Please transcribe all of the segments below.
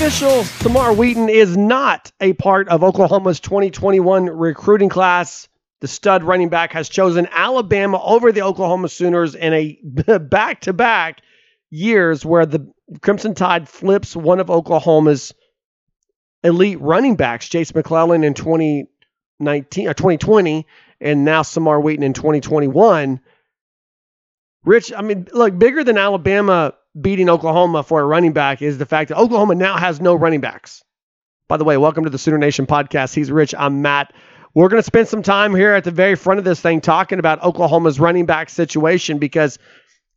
official, Samar Wheaton is not a part of Oklahoma's 2021 recruiting class. The stud running back has chosen Alabama over the Oklahoma Sooners in a back-to-back years where the Crimson Tide flips one of Oklahoma's elite running backs, Chase McClellan in 2020, and now Samar Wheaton in 2021. Rich, I mean, look, bigger than Alabama beating Oklahoma for a running back is the fact that Oklahoma now has no running backs. By the way, welcome to the Sooner Nation podcast. He's Rich. I'm Matt. We're going to spend some time here at the very front of this thing talking about Oklahoma's running back situation, because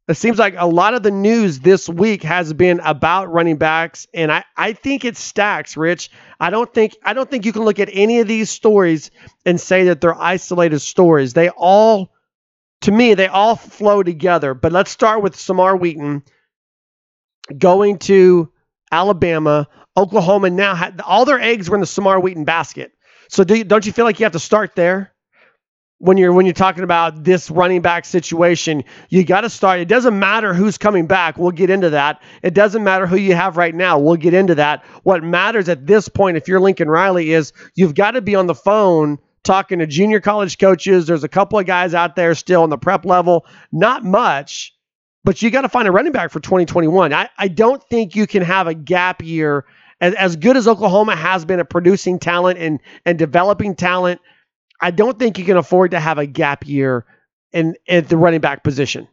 it seems like a lot of the news this week has been about running backs, and I think it stacks, Rich. I don't think you can look at any of these stories and say that they're isolated stories. They all, to me, they all flow together. But let's start with Samar Wheaton going to Alabama. Oklahoma now had all their eggs were in the Samar Wheaton basket. So don't you feel like you have to start there? When you're talking about this running back situation, you got to start. It doesn't matter who's coming back. We'll get into that. It doesn't matter who you have right now. We'll get into that. What matters at this point, if you're Lincoln Riley, is you've got to be on the phone talking to junior college coaches. There's a couple of guys out there still on the prep level. Not much, but you got to find a running back for 2021. I don't think you can have a gap year. As good as Oklahoma has been at producing talent and developing talent, I don't think you can afford to have a gap year at the running back position.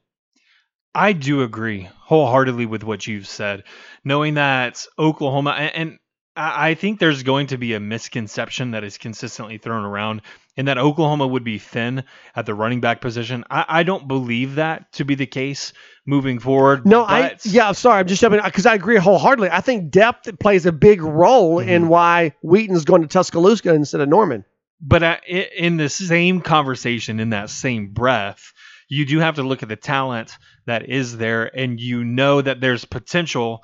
I do agree wholeheartedly with what you've said, knowing that Oklahoma, and I think there's going to be a misconception that is consistently thrown around, and that Oklahoma would be thin at the running back position. I don't believe that to be the case moving forward. No, I'm just jumping because I agree wholeheartedly. I think depth plays a big role in why Wheaton's going to Tuscaloosa instead of Norman. But in the same conversation, in that same breath, you do have to look at the talent that is there, and you know that there's potential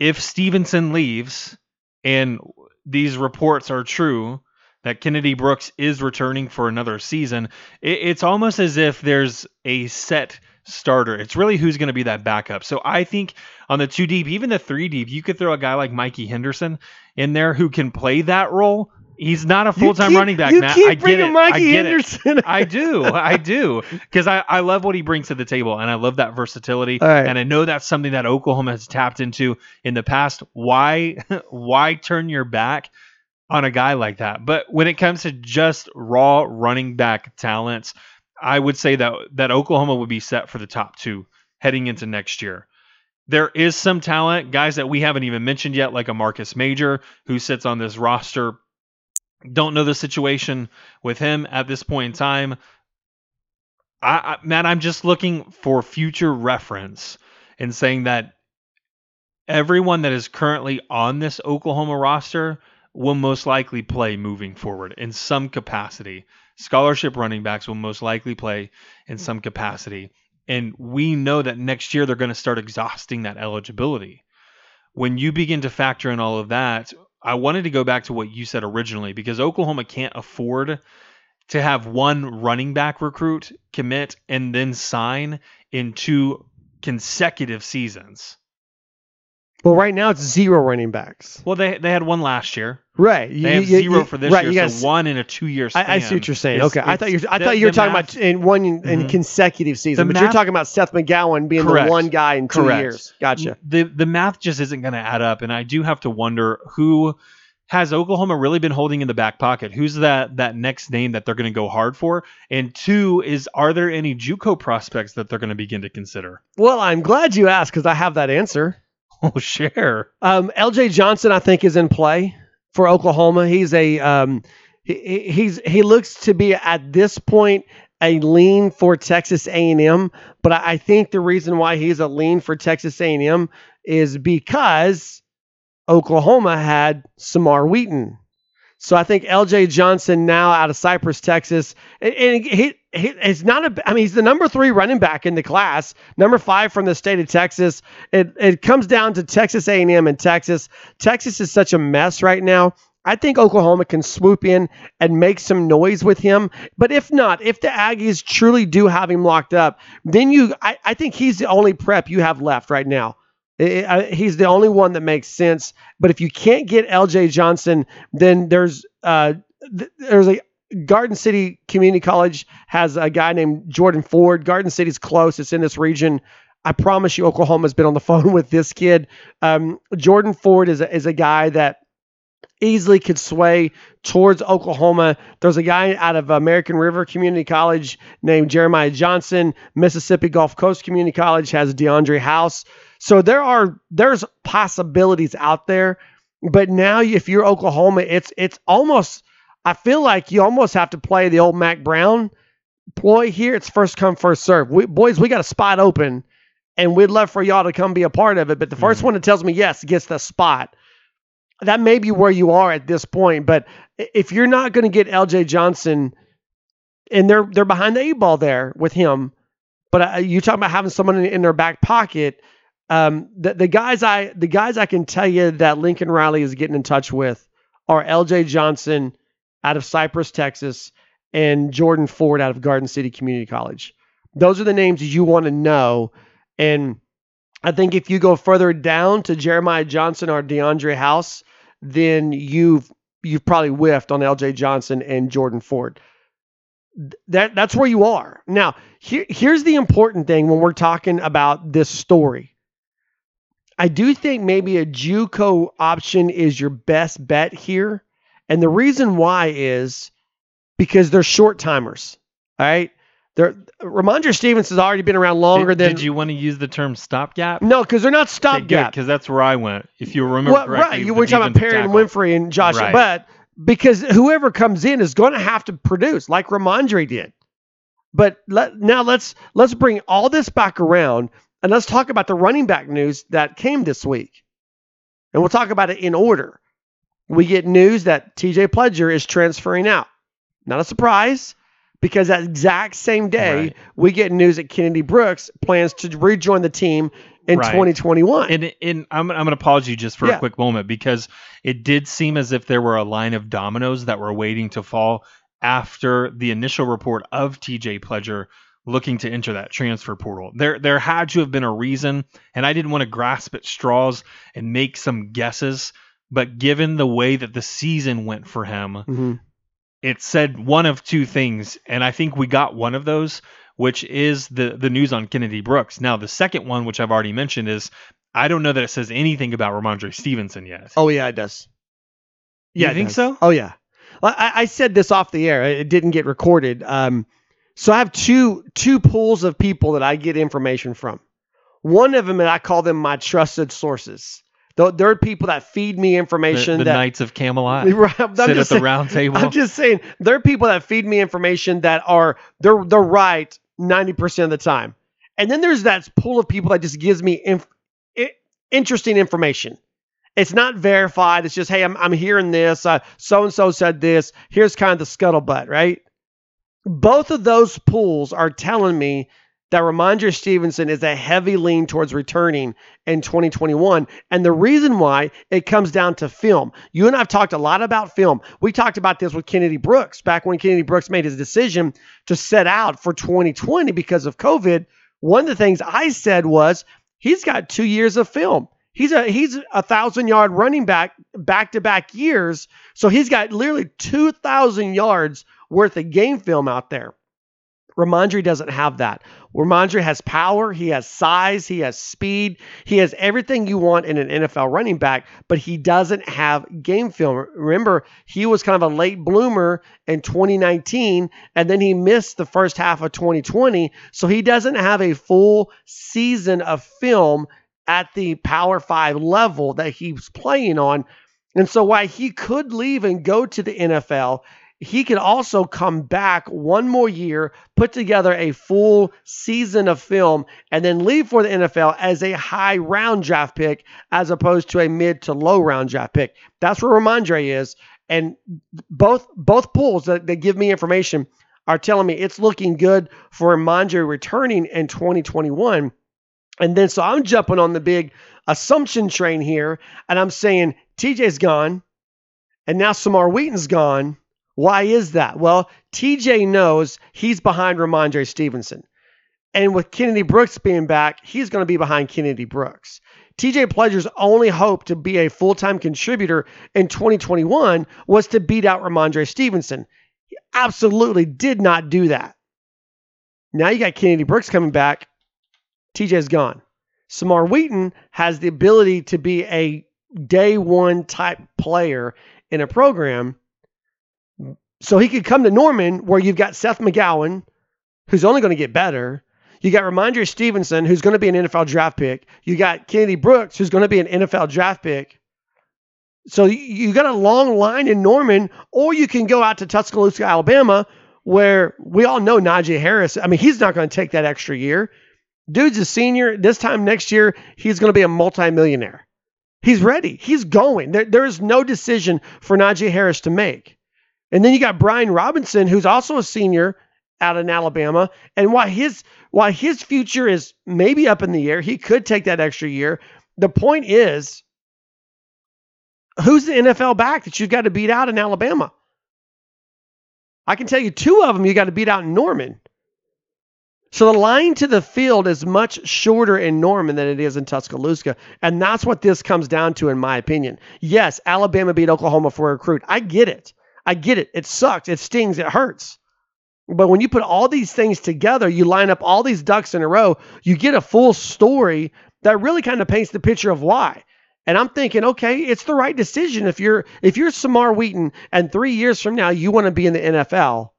if Stevenson leaves and these reports are true that Kennedy Brooks is returning for another season. It's almost as if there's a set starter. It's really who's going to be that backup. So I think on the 2 deep, even the 3 deep, you could throw a guy like Mikey Henderson in there who can play that role. He's not a full-time running back, Matt. I get it. I do. Because I love what he brings to the table, and I love that versatility. Right. And I know that's something that Oklahoma has tapped into in the past. Why turn your back on a guy like that? But when it comes to just raw running back talents, I would say that Oklahoma would be set for the top 2 heading into next year. There is some talent, guys that we haven't even mentioned yet, like a Marcus Major, who sits on this roster. Don't know the situation with him at this point in time. Matt, I'm just looking for future reference and saying that everyone that is currently on this Oklahoma roster will most likely play moving forward in some capacity. Scholarship running backs will most likely play in some capacity. And we know that next year they're going to start exhausting that eligibility. When you begin to factor in all of that, I wanted to go back to what you said originally, because Oklahoma can't afford to have one running back recruit commit and then sign in 2 consecutive seasons. Well, right now it's 0 running backs. Well, they had one last year. Right. They have 0 for this year, guys, so 1 in a 2-year span. I see what you're saying. Okay. I thought you were talking about in one in consecutive season, but you're talking about Seth McGowan being the one guy in 2 years. Gotcha. The math just isn't going to add up, and I do have to wonder, who has Oklahoma really been holding in the back pocket? Who's that next name that they're going to go hard for? And 2 is, are there any JUCO prospects that they're going to begin to consider? Well, I'm glad you asked, because I have that answer. Oh, sure. LJ Johnson, I think, is in play for Oklahoma. He's he looks to be at this point a lean for Texas A&M, but I think the reason why he's a lean for Texas A&M is because Oklahoma had Samar Wheaton. So I think LJ Johnson now out of Cypress, Texas, and it's not a. I mean, he's the number 3 running back in the class, number 5 from the state of Texas. It comes down to Texas A&M and Texas. Texas is such a mess right now. I think Oklahoma can swoop in and make some noise with him. But if not, if the Aggies truly do have him locked up, then I think he's the only prep you have left right now. He's the only one that makes sense. But if you can't get LJ Johnson, then there's a Garden City Community College has a guy named Jordan Ford. Garden City's close. It's in this region. I promise you, Oklahoma's been on the phone with this kid. Jordan Ford is a guy that easily could sway towards Oklahoma. There's a guy out of American River Community College named Jeremiah Johnson. Mississippi Gulf Coast Community College has DeAndre House. So there's possibilities out there. But now if you're Oklahoma, it's almost, I feel like you almost have to play the old Mac Brown ploy here. It's first come, first serve. We got a spot open, and we'd love for y'all to come be a part of it. But the first one that tells me yes gets the spot. That may be where you are at this point, but if you're not going to get LJ Johnson, and they're behind the eight ball there with him, but you talk about having someone in their back pocket. The guys I can tell you that Lincoln Riley is getting in touch with are LJ Johnson out of Cypress, Texas, and Jordan Ford out of Garden City Community College. Those are the names you want to know, and I think if you go further down to Jeremiah Johnson or DeAndre House, then you've probably whiffed on LJ Johnson and Jordan Ford. That's where you are. Now, here's the important thing when we're talking about this story. I do think maybe a JUCO option is your best bet here. And the reason why is because they're short timers. All right. Rhamondre Stevenson has already been around longer than. Did you want to use the term stopgap? No, because they're not stopgap. Because that's where I went. If you remember correctly. Right. You were talking about Perrion Winfrey and Josh. Right. But because whoever comes in is going to have to produce like Rhamondre did. But now let's bring all this back around and let's talk about the running back news that came this week. And we'll talk about it in order. We get news that TJ Pledger is transferring out. Not a surprise. Because that exact same day, right, we get news that Kennedy Brooks plans to rejoin the team in 2021. And I'm going to pause you just for a quick moment, because it did seem as if there were a line of dominoes that were waiting to fall after the initial report of TJ Pledger looking to enter that transfer portal. There had to have been a reason, and I didn't want to grasp at straws and make some guesses, but given the way that the season went for him, it said one of two things, and I think we got one of those, which is the news on Kennedy Brooks. Now, the second one, which I've already mentioned, is I don't know that it says anything about Rhamondre Stevenson yet. Oh, yeah, it does. Yeah, I think so? Oh, yeah. Well, I said this off the air. It didn't get recorded. So I have two pools of people that I get information from. One of them, and I call them my trusted sources. There are people that feed me information. The Knights of Camelot sit at the round table. I'm just saying, there are people that feed me information that they're right 90% of the time. And then there's that pool of people that just gives me interesting information. It's not verified. It's just, hey, I'm hearing this. So-and-so said this. Here's kind of the scuttlebutt, right? Both of those pools are telling me that Rhamondre Stevenson is a heavy lean towards returning in 2021. And the reason why, it comes down to film. You and I have talked a lot about film. We talked about this with Kennedy Brooks back when Kennedy Brooks made his decision to set out for 2020 because of COVID. One of the things I said was he's got 2 years of film. He's a 1,000-yard running back-to-back years. So he's got literally 2,000 yards worth of game film out there. Rhamondre doesn't have that. Rhamondre has power. He has size. He has speed. He has everything you want in an NFL running back, but he doesn't have game film. Remember, he was kind of a late bloomer in 2019, and then he missed the first half of 2020. So he doesn't have a full season of film at the Power 5 level that he's playing on. And so why he could leave and go to the NFL, he could also come back one more year, put together a full season of film, and then leave for the NFL as a high round draft pick as opposed to a mid to low round draft pick. That's where Rhamondre is. And both pools that give me information are telling me it's looking good for Rhamondre returning in 2021. And then so I'm jumping on the big assumption train here, and I'm saying TJ's gone, and now Samar Wheaton's gone. Why is that? Well, TJ knows he's behind Rhamondre Stevenson. And with Kennedy Brooks being back, he's going to be behind Kennedy Brooks. TJ Pledger's only hope to be a full-time contributor in 2021 was to beat out Rhamondre Stevenson. He absolutely did not do that. Now you got Kennedy Brooks coming back. TJ's gone. Samar Wheaton has the ability to be a day one type player in a program. So he could come to Norman where you've got Seth McGowan, who's only going to get better. You got Rhamondre Stevenson, who's going to be an NFL draft pick. You got Kennedy Brooks, who's going to be an NFL draft pick. So you got a long line in Norman, or you can go out to Tuscaloosa, Alabama, where we all know Najee Harris. I mean, he's not going to take that extra year. Dude's a senior. This time next year, he's going to be a multimillionaire. He's ready. He's going. There is no decision for Najee Harris to make. And then you got Brian Robinson, who's also a senior out in Alabama. And while his future is maybe up in the air, he could take that extra year. The point is, who's the NFL back that you've got to beat out in Alabama? I can tell you two of them you got to beat out in Norman. So the line to the field is much shorter in Norman than it is in Tuscaloosa. And that's what this comes down to, in my opinion. Yes, Alabama beat Oklahoma for a recruit. I get it. It sucks. It stings. It hurts. But when you put all these things together, you line up all these ducks in a row, you get a full story that really kind of paints the picture of why. And I'm thinking, okay, it's the right decision. If you're Samar Wheaton and 3 years from now you want to be in the NFL,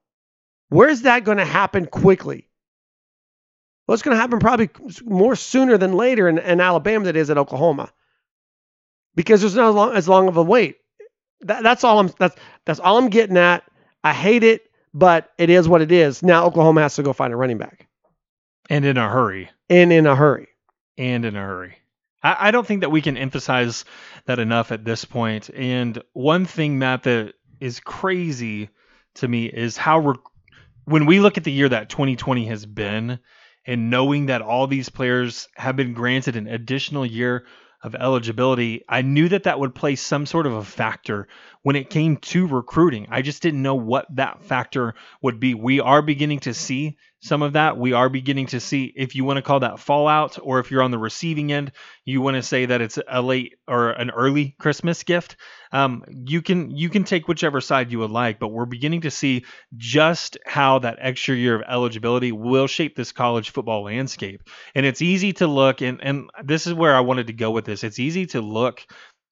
where's that going to happen quickly? Well, it's going to happen probably more sooner than later in Alabama than it is at Oklahoma, because there's not as long of a wait. That's all I'm getting at. I hate it, but it is what it is. Now Oklahoma has to go find a running back, and in a hurry. I don't think that we can emphasize that enough at this point. And one thing, Matt, that is crazy to me is how when we look at the year that 2020 has been, and knowing that all these players have been granted an additional year of eligibility, I knew that would play some sort of a factor when it came to recruiting. I just didn't know what that factor would be. We are beginning to see some of that. We are beginning to see, if you want to call that fallout, or if you're on the receiving end, you want to say that it's a late or an early Christmas gift. You can take whichever side you would like, but we're beginning to see just how that extra year of eligibility will shape this college football landscape. And it's easy to look, and this is where I wanted to go with this. It's easy to look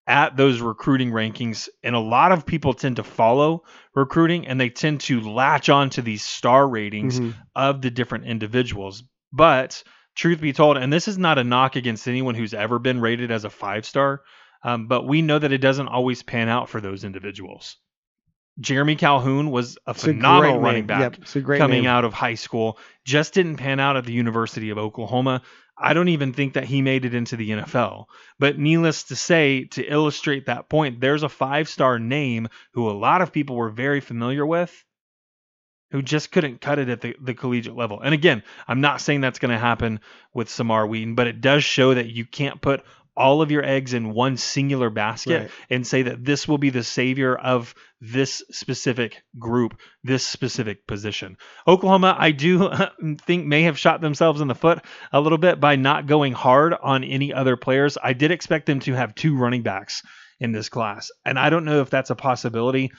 at those recruiting rankings, and a lot of people tend to follow recruiting, and they tend to latch on to these star ratings of the different individuals. But truth be told, and this is not a knock against anyone who's ever been rated as a five-star, but we know that it doesn't always pan out for those individuals. Jeremy Calhoun was a phenomenal running back coming out of high school, just didn't pan out at the University of Oklahoma. I don't even think that he made it into the NFL. But needless to say, to illustrate that point, there's a five-star name who a lot of people were very familiar with, who just couldn't cut it at the collegiate level. And again, I'm not saying that's going to happen with Samar Wheaton, but it does show that you can't put all of your eggs in one singular basket, right, and say that this will be the savior of this specific group, this specific position. Oklahoma, I do think, may have shot themselves in the foot a little bit by not going hard on any other players. I did expect them to have two running backs in this class, and I don't know if that's a possibility.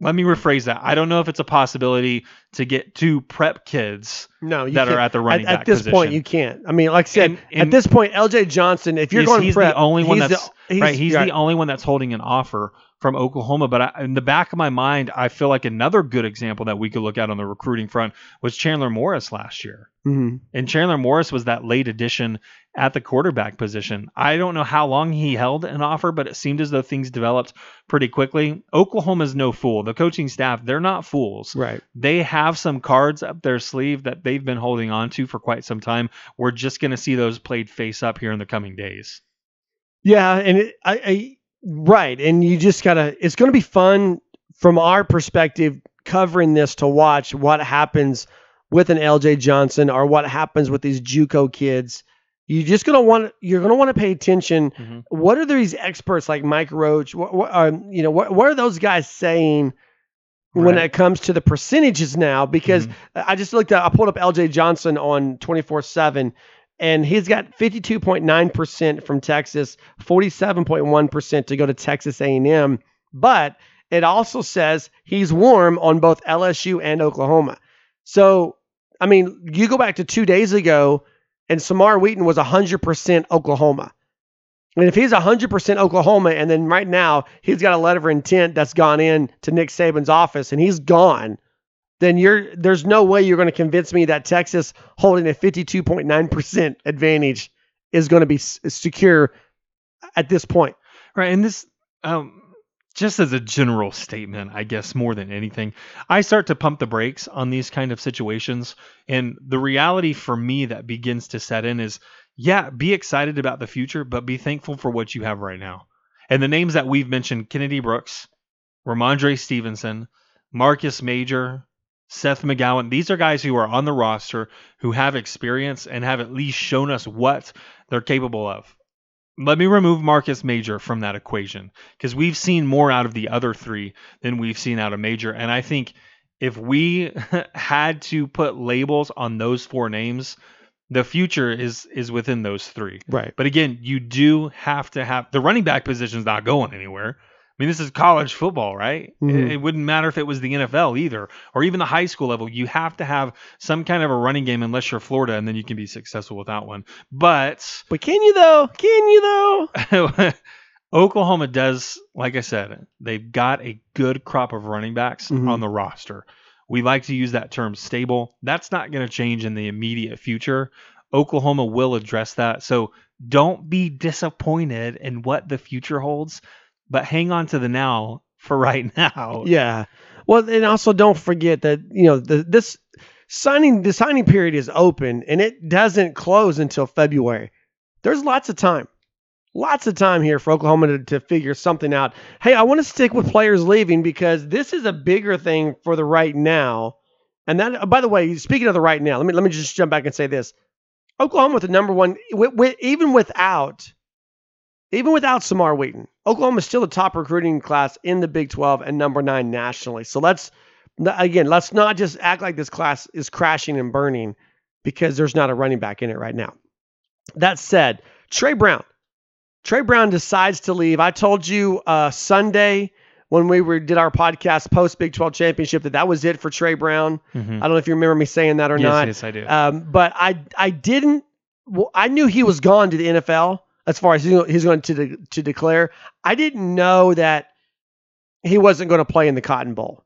Let me rephrase that. I don't know if it's a possibility to get two prep kids that are at the running back position. At this point, you can't. I mean, like I said, at this point, LJ Johnson, if you're going prep, he's the only one that's holding an offer from Oklahoma. But in the back of my mind, I feel like another good example that we could look at on the recruiting front was Chandler Morris last year. Mm-hmm. And Chandler Morris was that late addition at the quarterback position. I don't know how long he held an offer, but it seemed as though things developed pretty quickly. Oklahoma's no fool. The coaching staff, they're not fools. Right. They have some cards up their sleeve that they've been holding on to for quite some time. We're just going to see those played face up here in the coming days. Yeah, and right, and you just gotta. It's going to be fun from our perspective covering this to watch what happens with an LJ Johnson or what happens with these JUCO kids. You're gonna want to pay attention. Mm-hmm. What are these experts like Mike Roach? What are those guys saying when it comes to the percentages now? Because I pulled up LJ Johnson on 24/7, And he's got 52.9% from Texas, 47.1% to go to Texas A&M. But it also says he's warm on both LSU and Oklahoma. So, I mean, you go back to 2 days ago, and Samar Wheaton was 100% Oklahoma. And if he's 100% Oklahoma, and then right now he's got a letter of intent that's gone in to Nick Saban's office, and he's gone, then there's no way you're going to convince me that Texas holding a 52.9% advantage is going to be secure at this point. Right, and this just as a general statement, I guess more than anything, I start to pump the brakes on these kind of situations, and the reality for me that begins to set in is, yeah, be excited about the future, but be thankful for what you have right now. And the names that we've mentioned, Kennedy Brooks, Rhamondre Stevenson, Marcus Major, Seth McGowan, these are guys who are on the roster, who have experience and have at least shown us what they're capable of. Let me remove Marcus Major from that equation, because we've seen more out of the other three than we've seen out of Major. And I think if we had to put labels on those four names, the future is within those three. Right. But again, you do have to have the running back position's not going anywhere. I mean, this is college football, right? Mm-hmm. It wouldn't matter if it was the NFL either, or even the high school level. You have to have some kind of a running game, unless you're Florida, and then you can be successful without one. But can you though? Oklahoma does, like I said, they've got a good crop of running backs on the roster. We like to use that term stable. That's not going to change in the immediate future. Oklahoma will address that. So don't be disappointed in what the future holds, but hang on to the now for right now. Yeah. Well, and also don't forget that, you know, the signing period is open, and it doesn't close until February. There's lots of time here for Oklahoma to figure something out. Hey, I want to stick with players leaving, because this is a bigger thing for the right now. And that, by the way, speaking of the right now, let me just jump back and say this. Oklahoma with the number one, even without Samar Wheaton, Oklahoma is still the top recruiting class in the Big 12 and number 9 nationally. So let's not just act like this class is crashing and burning because there's not a running back in it right now. That said, Tre Brown decides to leave. I told you Sunday when we did our podcast post Big 12 championship that was it for Tre Brown. Mm-hmm. I don't know if you remember me saying that or not. Yes, I do. But I didn't. Well, I knew he was gone to the NFL as far as he's going to declare. I didn't know that he wasn't going to play in the Cotton Bowl.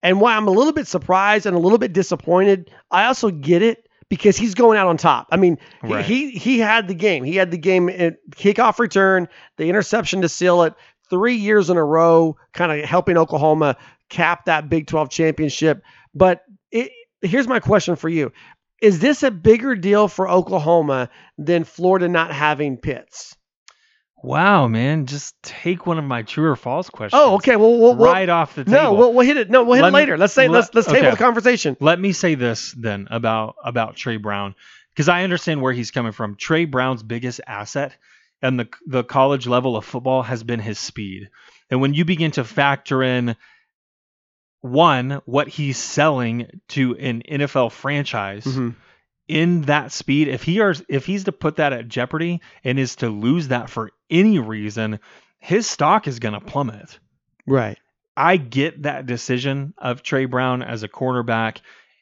And while I'm a little bit surprised and a little bit disappointed, I also get it, because he's going out on top. I mean, right. He had the game. He had the game at kickoff return, the interception to seal it, 3 years in a row, kind of helping Oklahoma cap that Big 12 championship. But here's my question for you. Is this a bigger deal for Oklahoma than Florida not having Pitts? Wow, man. Just take one of my true or false questions. Oh, okay. Well, off the table. No, we'll hit it. No, we'll hit it later. Let's table the conversation. Let me say this then about Tre Brown, because I understand where he's coming from. Tre Brown's biggest asset and the college level of football has been his speed. And when you begin to factor in, one, what he's selling to an NFL franchise, in that speed, if he's to put that at jeopardy and is to lose that for any reason, his stock is going to plummet. Right. I get that decision of Tre Brown as a cornerback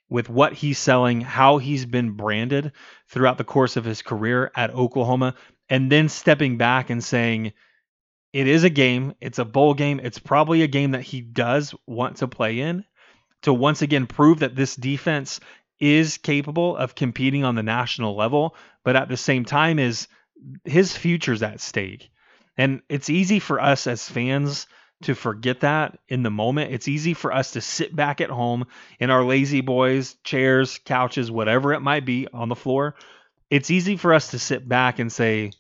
with what he's selling, how he's been branded throughout the course of his career at Oklahoma, and then stepping back and saying, it is a game. It's a bowl game. It's probably a game that he does want to play in, to once again prove that this defense is capable of competing on the national level, but at the same time is his future's at stake. And it's easy for us as fans to forget that in the moment. It's easy for us to sit back at home in our lazy boys, chairs, couches, whatever it might be on the floor. It's easy for us to sit back and say,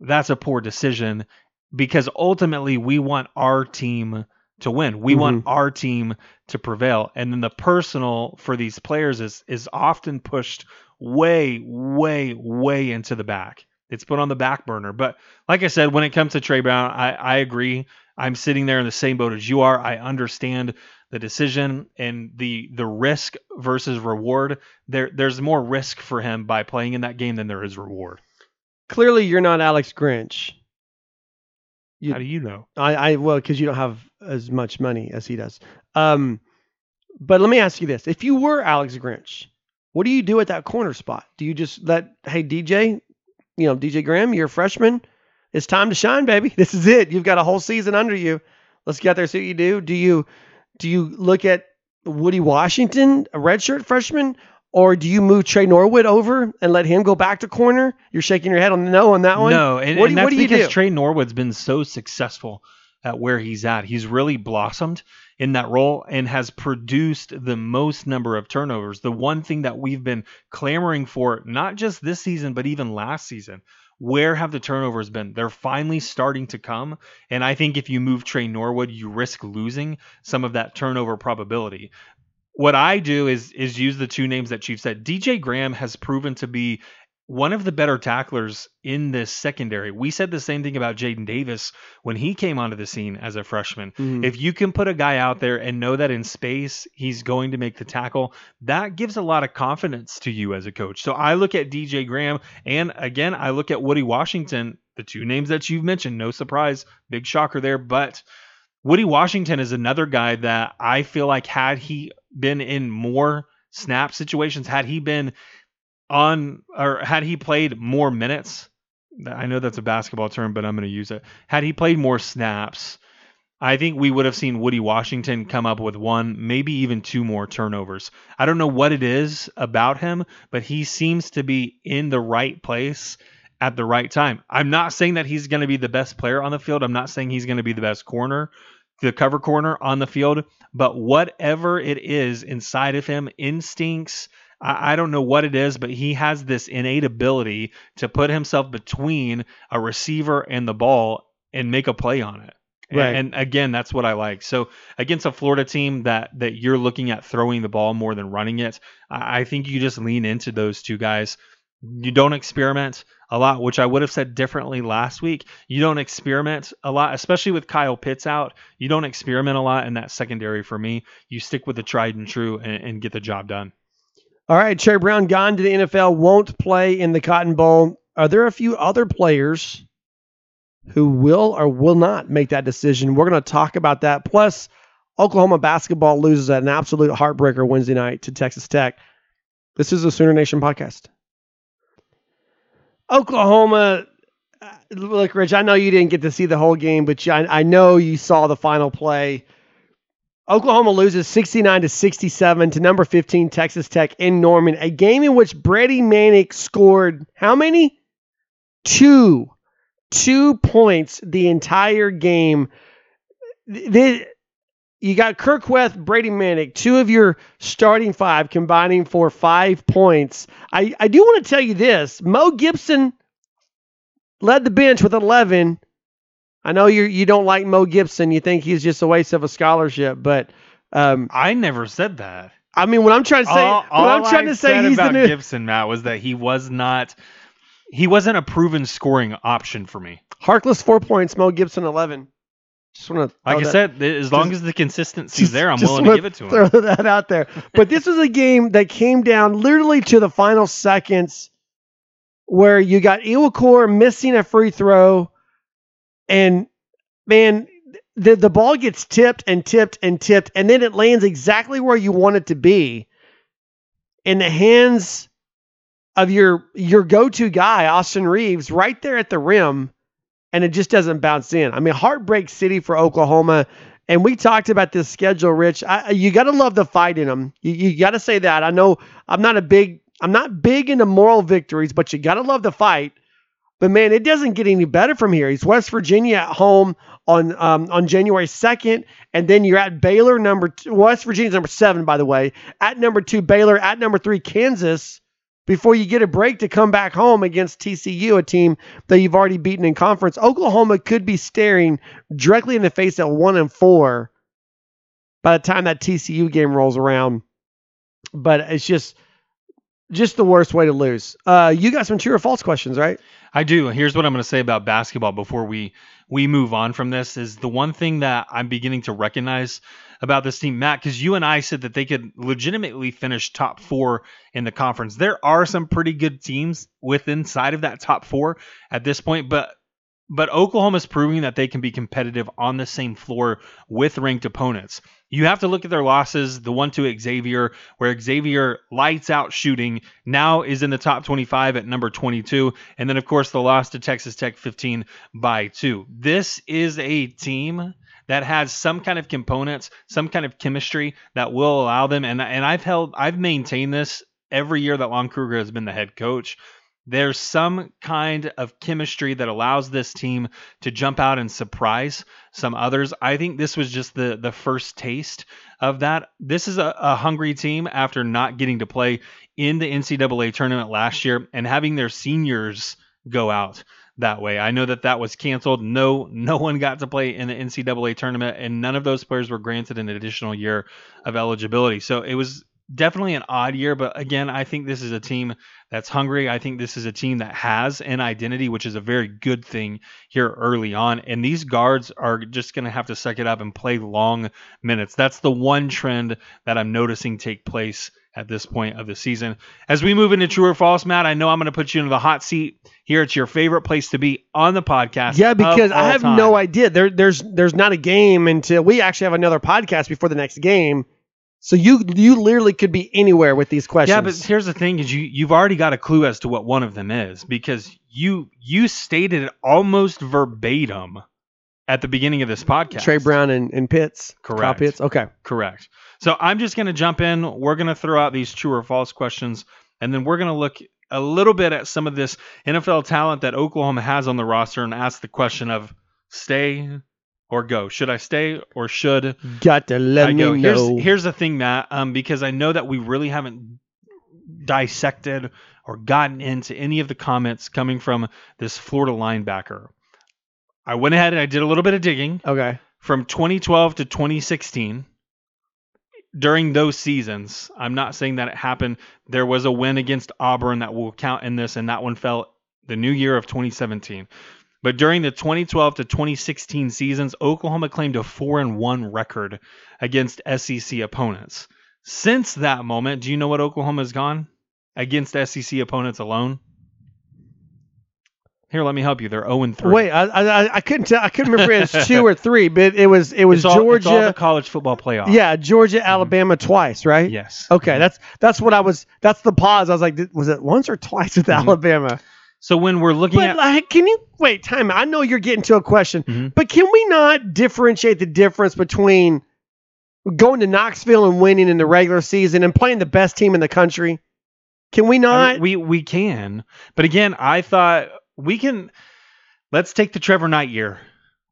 that's a poor decision, because ultimately we want our team to win. We want our team to prevail. And then the personal for these players is often pushed way, way, way into the back. It's put on the back burner. But like I said, when it comes to Tre Brown, I agree. I'm sitting there in the same boat as you are. I understand the decision and the risk versus reward. There's more risk for him by playing in that game than there is reward. Clearly, you're not Alex Grinch. How do you know? Well, because you don't have as much money as he does. But let me ask you this. If you were Alex Grinch, what do you do at that corner spot? Do you just let, hey, DJ, you know, DJ Graham, you're a freshman. It's time to shine, baby. This is it. You've got a whole season under you. Let's get out there, see what you do. Do you look at Woodi Washington, a redshirt freshman, or do you move Trey Norwood over and let him go back to corner? You're shaking your head on that one. No, and that's because Trey Norwood's been so successful at where he's at. He's really blossomed in that role and has produced the most number of turnovers. The one thing that we've been clamoring for, not just this season, but even last season. Where have the turnovers been? They're finally starting to come. And I think if you move Trey Norwood, you risk losing some of that turnover probability. What I do is use the two names that you've said. DJ Graham has proven to be one of the better tacklers in this secondary. We said the same thing about Jaden Davis when he came onto the scene as a freshman. Mm-hmm. If you can put a guy out there and know that in space he's going to make the tackle, that gives a lot of confidence to you as a coach. So I look at DJ Graham, and again, I look at Woodi Washington, the two names that you've mentioned. No surprise, big shocker there. But Woodi Washington is another guy that I feel like had he been in more snap situations, had he been on, or had he played more minutes, I know that's a basketball term, but I'm going to use it. Had he played more snaps, I think we would have seen Woodi Washington come up with one, maybe even two more turnovers. I don't know what it is about him, but he seems to be in the right place at the right time. I'm not saying that he's going to be the best player on the field. I'm not saying he's going to be the best corner, the cover corner on the field, but whatever it is inside of him, instincts, I don't know what it is, but he has this innate ability to put himself between a receiver and the ball and make a play on it. Right. And again, that's what I like. So against a Florida team that you're looking at throwing the ball more than running it, I think you just lean into those two guys. You don't experiment a lot, which I would have said differently last week. You don't experiment a lot, especially with Kyle Pitts out. You don't experiment a lot in that secondary for me. You stick with the tried and true and get the job done. All right, Tre Brown gone to the NFL, won't play in the Cotton Bowl. Are there a few other players who will or will not make that decision? We're going to talk about that. Plus, Oklahoma basketball loses an absolute heartbreaker Wednesday night to Texas Tech. This is the Sooner Nation podcast. Oklahoma, look, Rich, I know you didn't get to see the whole game, but I know you saw the final play. Oklahoma loses 69-67 to number 15 Texas Tech in Norman, a game in which Brady Manick scored how many? Two points the entire game. You got Kirkweth, Brady Manick, two of your starting five combining for 5 points. I do want to tell you this. Mo Gibson led the bench with 11. I know you don't like Mo Gibson. You think he's just a waste of a scholarship, but I never said that. I mean, what I'm trying to say, he's about the new Gibson, Matt, was that he wasn't a proven scoring option for me. Harkless 4 points, Mo Gibson 11. Just want to, like I said, as long as the consistency's there, I'm willing to give it to him. Throw that out there. But this was a game that came down literally to the final seconds, where you got Iwakor missing a free throw. And, man, the ball gets tipped, and then it lands exactly where you want it to be in the hands of your go-to guy, Austin Reeves, right there at the rim, and it just doesn't bounce in. I mean, heartbreak city for Oklahoma, and we talked about this schedule, Rich. You got to love the fight in them. You got to say that. I know I'm not big into moral victories, but you got to love the fight. But, man, it doesn't get any better from here. It's West Virginia at home on January 2nd, and then you're at Baylor, West Virginia's number 7, by the way, at number 2 Baylor, at number 3 Kansas, before you get a break to come back home against TCU, a team that you've already beaten in conference. Oklahoma could be staring directly in the face at 1-4 by the time that TCU game rolls around. But it's just the worst way to lose. You got some true or false questions, right? I do. Here's what I'm going to say about basketball before we move on from this is the one thing that I'm beginning to recognize about this team, Matt, because you and I said that they could legitimately finish top four in the conference. There are some pretty good teams within inside of that top four at this point, but Oklahoma's proving that they can be competitive on the same floor with ranked opponents. You have to look at their losses, the one to Xavier, where Xavier lights out shooting, now is in the top 25 at number 22, and then, of course, the loss to Texas Tech 15-2. This is a team that has some kind of components, some kind of chemistry that will allow them, and I've maintained this every year that Lon Kruger has been the head coach. There's some kind of chemistry that allows this team to jump out and surprise some others. I think this was just the first taste of that. This is a hungry team after not getting to play in the NCAA tournament last year and having their seniors go out that way. I know that was canceled. No one got to play in the NCAA tournament, and none of those players were granted an additional year of eligibility. So it was definitely an odd year, but again, I think this is a team that's hungry. I think this is a team that has an identity, which is a very good thing here early on. And these guards are just going to have to suck it up and play long minutes. That's the one trend that I'm noticing take place at this point of the season. As we move into True or False, Matt, I know I'm going to put you into the hot seat here. It's your favorite place to be on the podcast. Yeah, because I have no idea. There's not a game until we actually have another podcast before the next game. So you literally could be anywhere with these questions. Yeah, but here's the thing: is you've already got a clue as to what one of them is, because you stated it almost verbatim at the beginning of this podcast. Tre Brown and Pitts. Correct. Kyle Pitts. Okay. Correct. So I'm just going to jump in. We're going to throw out these true or false questions, and then we're going to look a little bit at some of this NFL talent that Oklahoma has on the roster and ask the question of stay or go. Should I stay or should I go? Here's the thing, Matt, because I know that we really haven't dissected or gotten into any of the comments coming from this Florida linebacker. I went ahead and I did a little bit of digging. Okay. From 2012 to 2016, during those seasons, I'm not saying that it happened. There was a win against Auburn that will count in this, and that one fell the new year of 2017. But during the 2012 to 2016 seasons, Oklahoma claimed a 4-1 record against SEC opponents. Since that moment, do you know what Oklahoma's gone against SEC opponents alone? Here, let me help you. They're 0-3. Wait, I couldn't tell. I couldn't remember if it's 2 or 3, but it was Georgia. It's all the college football playoff. Yeah, Georgia, Alabama twice, right? Yes. Okay, that's what I was. That's the pause. I was like, was it once or twice with Alabama? So when we're looking at... Like, can you... Wait, time out. I know you're getting to a question, but can we not differentiate the difference between going to Knoxville and winning in the regular season and playing the best team in the country? Can we not? I mean, we can. But again, I thought we can... Let's take the Trevor Knight year,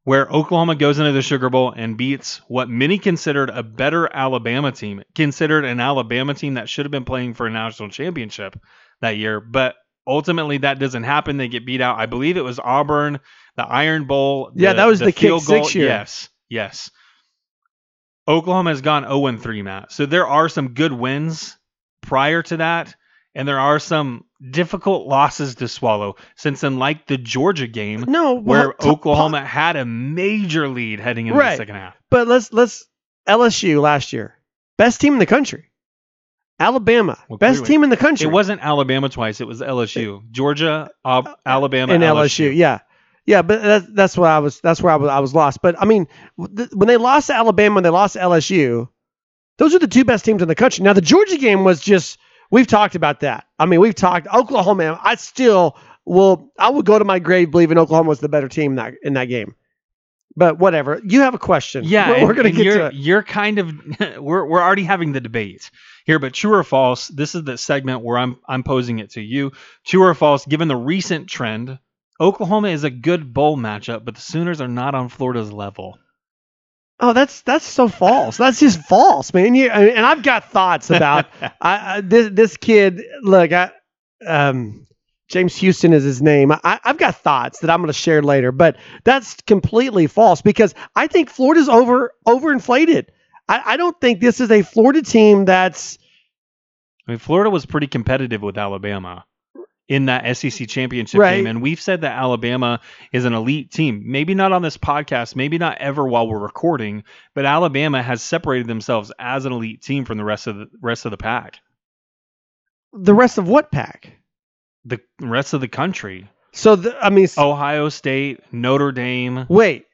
where Oklahoma goes into the Sugar Bowl and beats what many considered a better Alabama team, considered an Alabama team that should have been playing for a national championship that year, but... Ultimately, that doesn't happen. They get beat out. I believe it was Auburn, the Iron Bowl. Yeah, that was the kick goal. 6 year. Yes. Oklahoma has gone 0-3, Matt. So there are some good wins prior to that, and there are some difficult losses to swallow. Since unlike the Georgia game, where Oklahoma had a major lead heading into the second half. But let's LSU last year, best team in the country. Alabama, best team in the country. It wasn't Alabama twice. It was LSU, Georgia, Alabama, and LSU. Yeah. But that's what I was. That's where I was lost. But I mean, when they lost to Alabama, and they lost to LSU, those are the two best teams in the country. Now the Georgia game was just. We've talked about that. I mean, we've talked Oklahoma. I will go to my grave believing Oklahoma was the better team in that game. But whatever. You have a question. Yeah, we're going to get to it. You're kind of we're already having the debate here. But true or false? This is the segment where I'm posing it to you. True or false? Given the recent trend, Oklahoma is a good bowl matchup, but the Sooners are not on Florida's level. Oh, that's so false. That's just false, man. And I've got thoughts about this kid. Look, James Houston is his name. I've got thoughts that I'm going to share later, but that's completely false because I think Florida's overinflated. I don't think this is a Florida team that's... I mean, Florida was pretty competitive with Alabama in that SEC championship game. And we've said that Alabama is an elite team. Maybe not on this podcast, maybe not ever while we're recording, but Alabama has separated themselves as an elite team from the rest of the pack. The rest of what pack? The rest of the country. So, Ohio State, Notre Dame. Wait.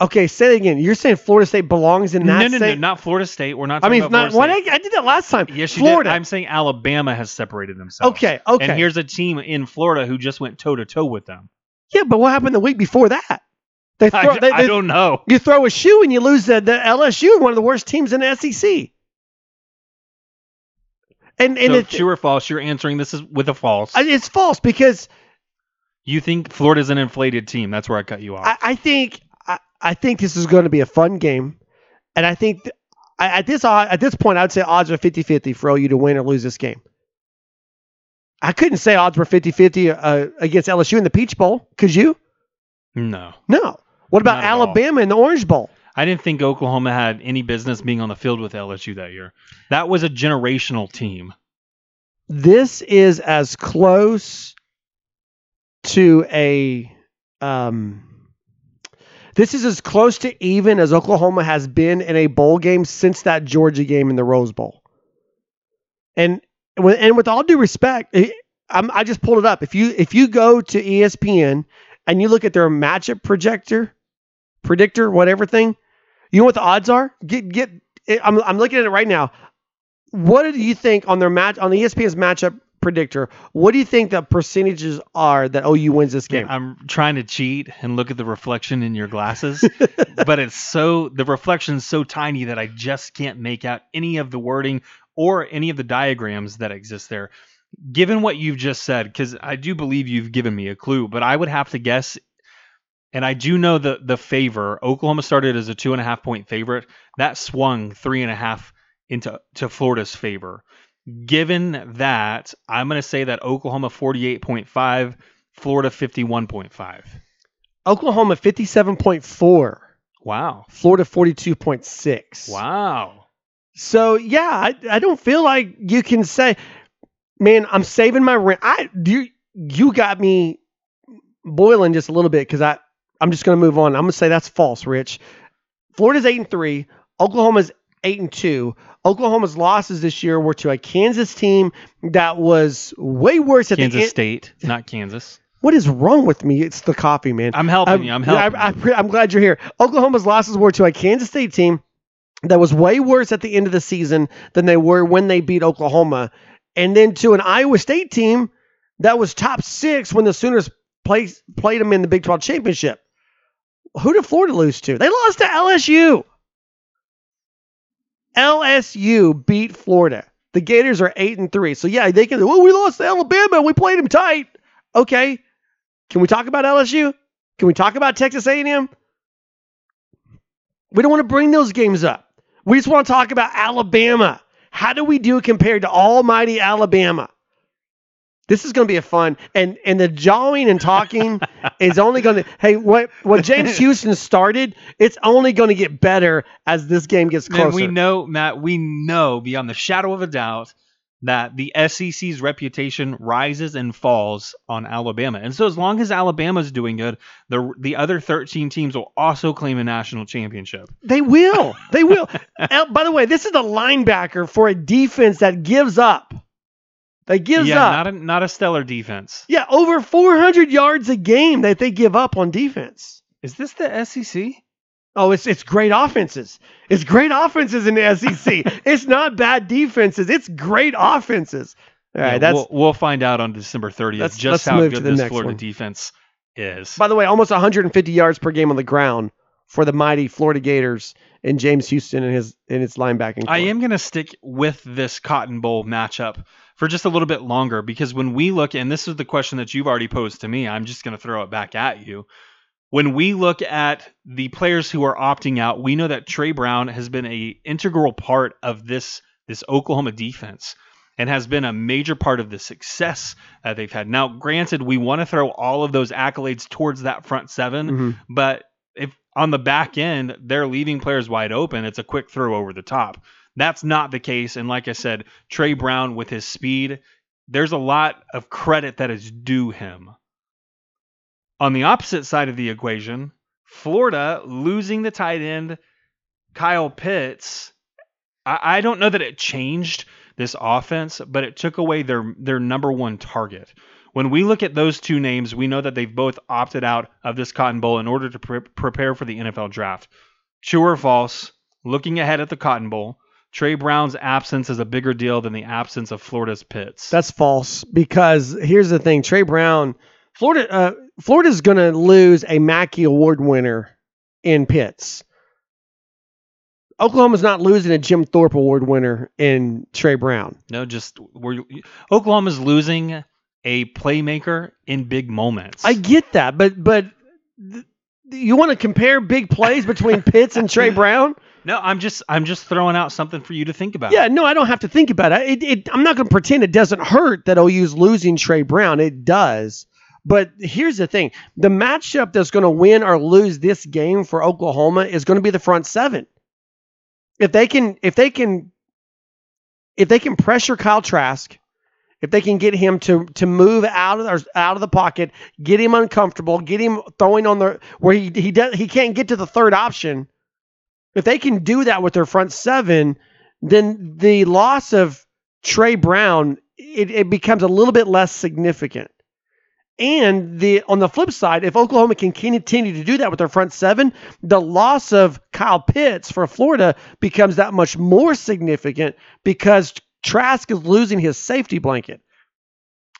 Okay, say it again. You're saying Florida State belongs in that state? No, not Florida State. We're not talking about Florida State. I did that last time. Yes, Florida. You did. I'm saying Alabama has separated themselves. Okay. And here's a team in Florida who just went toe-to-toe with them. Yeah, but what happened the week before that? I don't know. You throw a shoe and you lose the LSU, one of the worst teams in the SEC. And so true or false, you're answering this is with a false. It's false because... You think Florida's an inflated team. That's where I cut you off. I think this is going to be a fun game. And I think at this point, I would say odds are 50-50 for OU to win or lose this game. I couldn't say odds were 50-50 against LSU in the Peach Bowl. Could you? No. What about Alabama in the Orange Bowl? I didn't think Oklahoma had any business being on the field with LSU that year. That was a generational team. This is as close to a... This is as close to even as Oklahoma has been in a bowl game since that Georgia game in the Rose Bowl. And with all due respect, I just pulled it up. If you go to ESPN and you look at their matchup predictor, whatever thing, you know what the odds are? I'm looking at it right now. What do you think on their match on ESPN's matchup predictor, what do you think the percentages are that OU wins this game? Yeah, I'm trying to cheat and look at the reflection in your glasses, but the reflection's so tiny that I just can't make out any of the wording or any of the diagrams that exist there. Given what you've just said, because I do believe you've given me a clue, but I would have to guess, and I do know the favor. Oklahoma started as a 2.5-point favorite. That swung 3.5 into Florida's favor. Given that, I'm going to say that Oklahoma 48.5, Florida 51.5. Oklahoma 57.4. Wow. Florida 42.6. Wow. So, yeah, I don't feel like you can say, man, I'm saving my rent. You got me boiling just a little bit because I'm just going to move on. I'm going to say that's false, Rich. Florida's 8-3. Oklahoma's 8-2. Oklahoma's losses this year were to a Kansas team that was way worse at Kansas State, not Kansas. What is wrong with me? It's the coffee, man. I'm helping you. I'm glad you're here. Oklahoma's losses were to a Kansas State team that was way worse at the end of the season than they were when they beat Oklahoma, and then to an Iowa State team that was top 6 when the Sooners played them in the Big 12 championship. Who did Florida lose to? They lost to LSU. LSU beat Florida. The Gators are 8-3. So, yeah, they can say, well, we lost to Alabama. We played them tight. Okay. Can we talk about LSU? Can we talk about Texas A&M? We don't want to bring those games up. We just want to talk about Alabama. How do we do compared to almighty Alabama? This is going to be a fun. And the jawing and talking is only going to... Hey, what James Houston started, it's only going to get better as this game gets closer. And we know, Matt, beyond the shadow of a doubt that the SEC's reputation rises and falls on Alabama. And so as long as Alabama's doing good, the other 13 teams will also claim a national championship. They will. They will. By the way, this is the linebacker for a defense that gives up. They gives up. Yeah, not a stellar defense. Yeah, over 400 yards a game that they give up on defense. Is this the SEC? Oh, it's great offenses. It's great offenses in the SEC. It's not bad defenses. It's great offenses. All right, we'll find out on December 30th just how good this Florida defense is. By the way, almost 150 yards per game on the ground for the mighty Florida Gators and James Houston and its linebacking court. I am going to stick with this Cotton Bowl matchup for just a little bit longer, because when we look, and this is the question that you've already posed to me, I'm just going to throw it back at you. When we look at the players who are opting out, we know that Tre Brown has been an integral part of this Oklahoma defense and has been a major part of the success that they've had. Now, granted, we want to throw all of those accolades towards that front seven, but if on the back end, they're leaving players wide open, it's a quick throw over the top. That's not the case. And like I said, Tre Brown with his speed there's a lot of credit that is due him. On the opposite side of the equation, Florida losing the tight end, Kyle Pitts, I don't know that it changed this offense, but it took away their number one target. When we look at those two names, we know that they've both opted out of this Cotton Bowl in order to prepare for the NFL draft. True or false, looking ahead at the Cotton Bowl, Tre Brown's absence is a bigger deal than the absence of Florida's Pitts. That's false, because here's the thing. Tre Brown, Florida's going to lose a Mackey Award winner in Pitts. Oklahoma's not losing a Jim Thorpe Award winner in Tre Brown. No, Oklahoma's losing a playmaker in big moments. I get that, but you want to compare big plays between Pitts and Tre Brown? No, I'm just throwing out something for you to think about. Yeah, no, I don't have to think about it. I'm not going to pretend it doesn't hurt that OU's losing Tre Brown. It does. But here's the thing. The matchup that's going to win or lose this game for Oklahoma is going to be the front seven. If they can pressure Kyle Trask, if they can get him to move out of the pocket, get him uncomfortable, get him throwing on the where he can't get to the third option. If they can do that with their front seven, then the loss of Tre Brown it becomes a little bit less significant. And on the flip side, if Oklahoma can continue to do that with their front seven, the loss of Kyle Pitts for Florida becomes that much more significant because Trask is losing his safety blanket.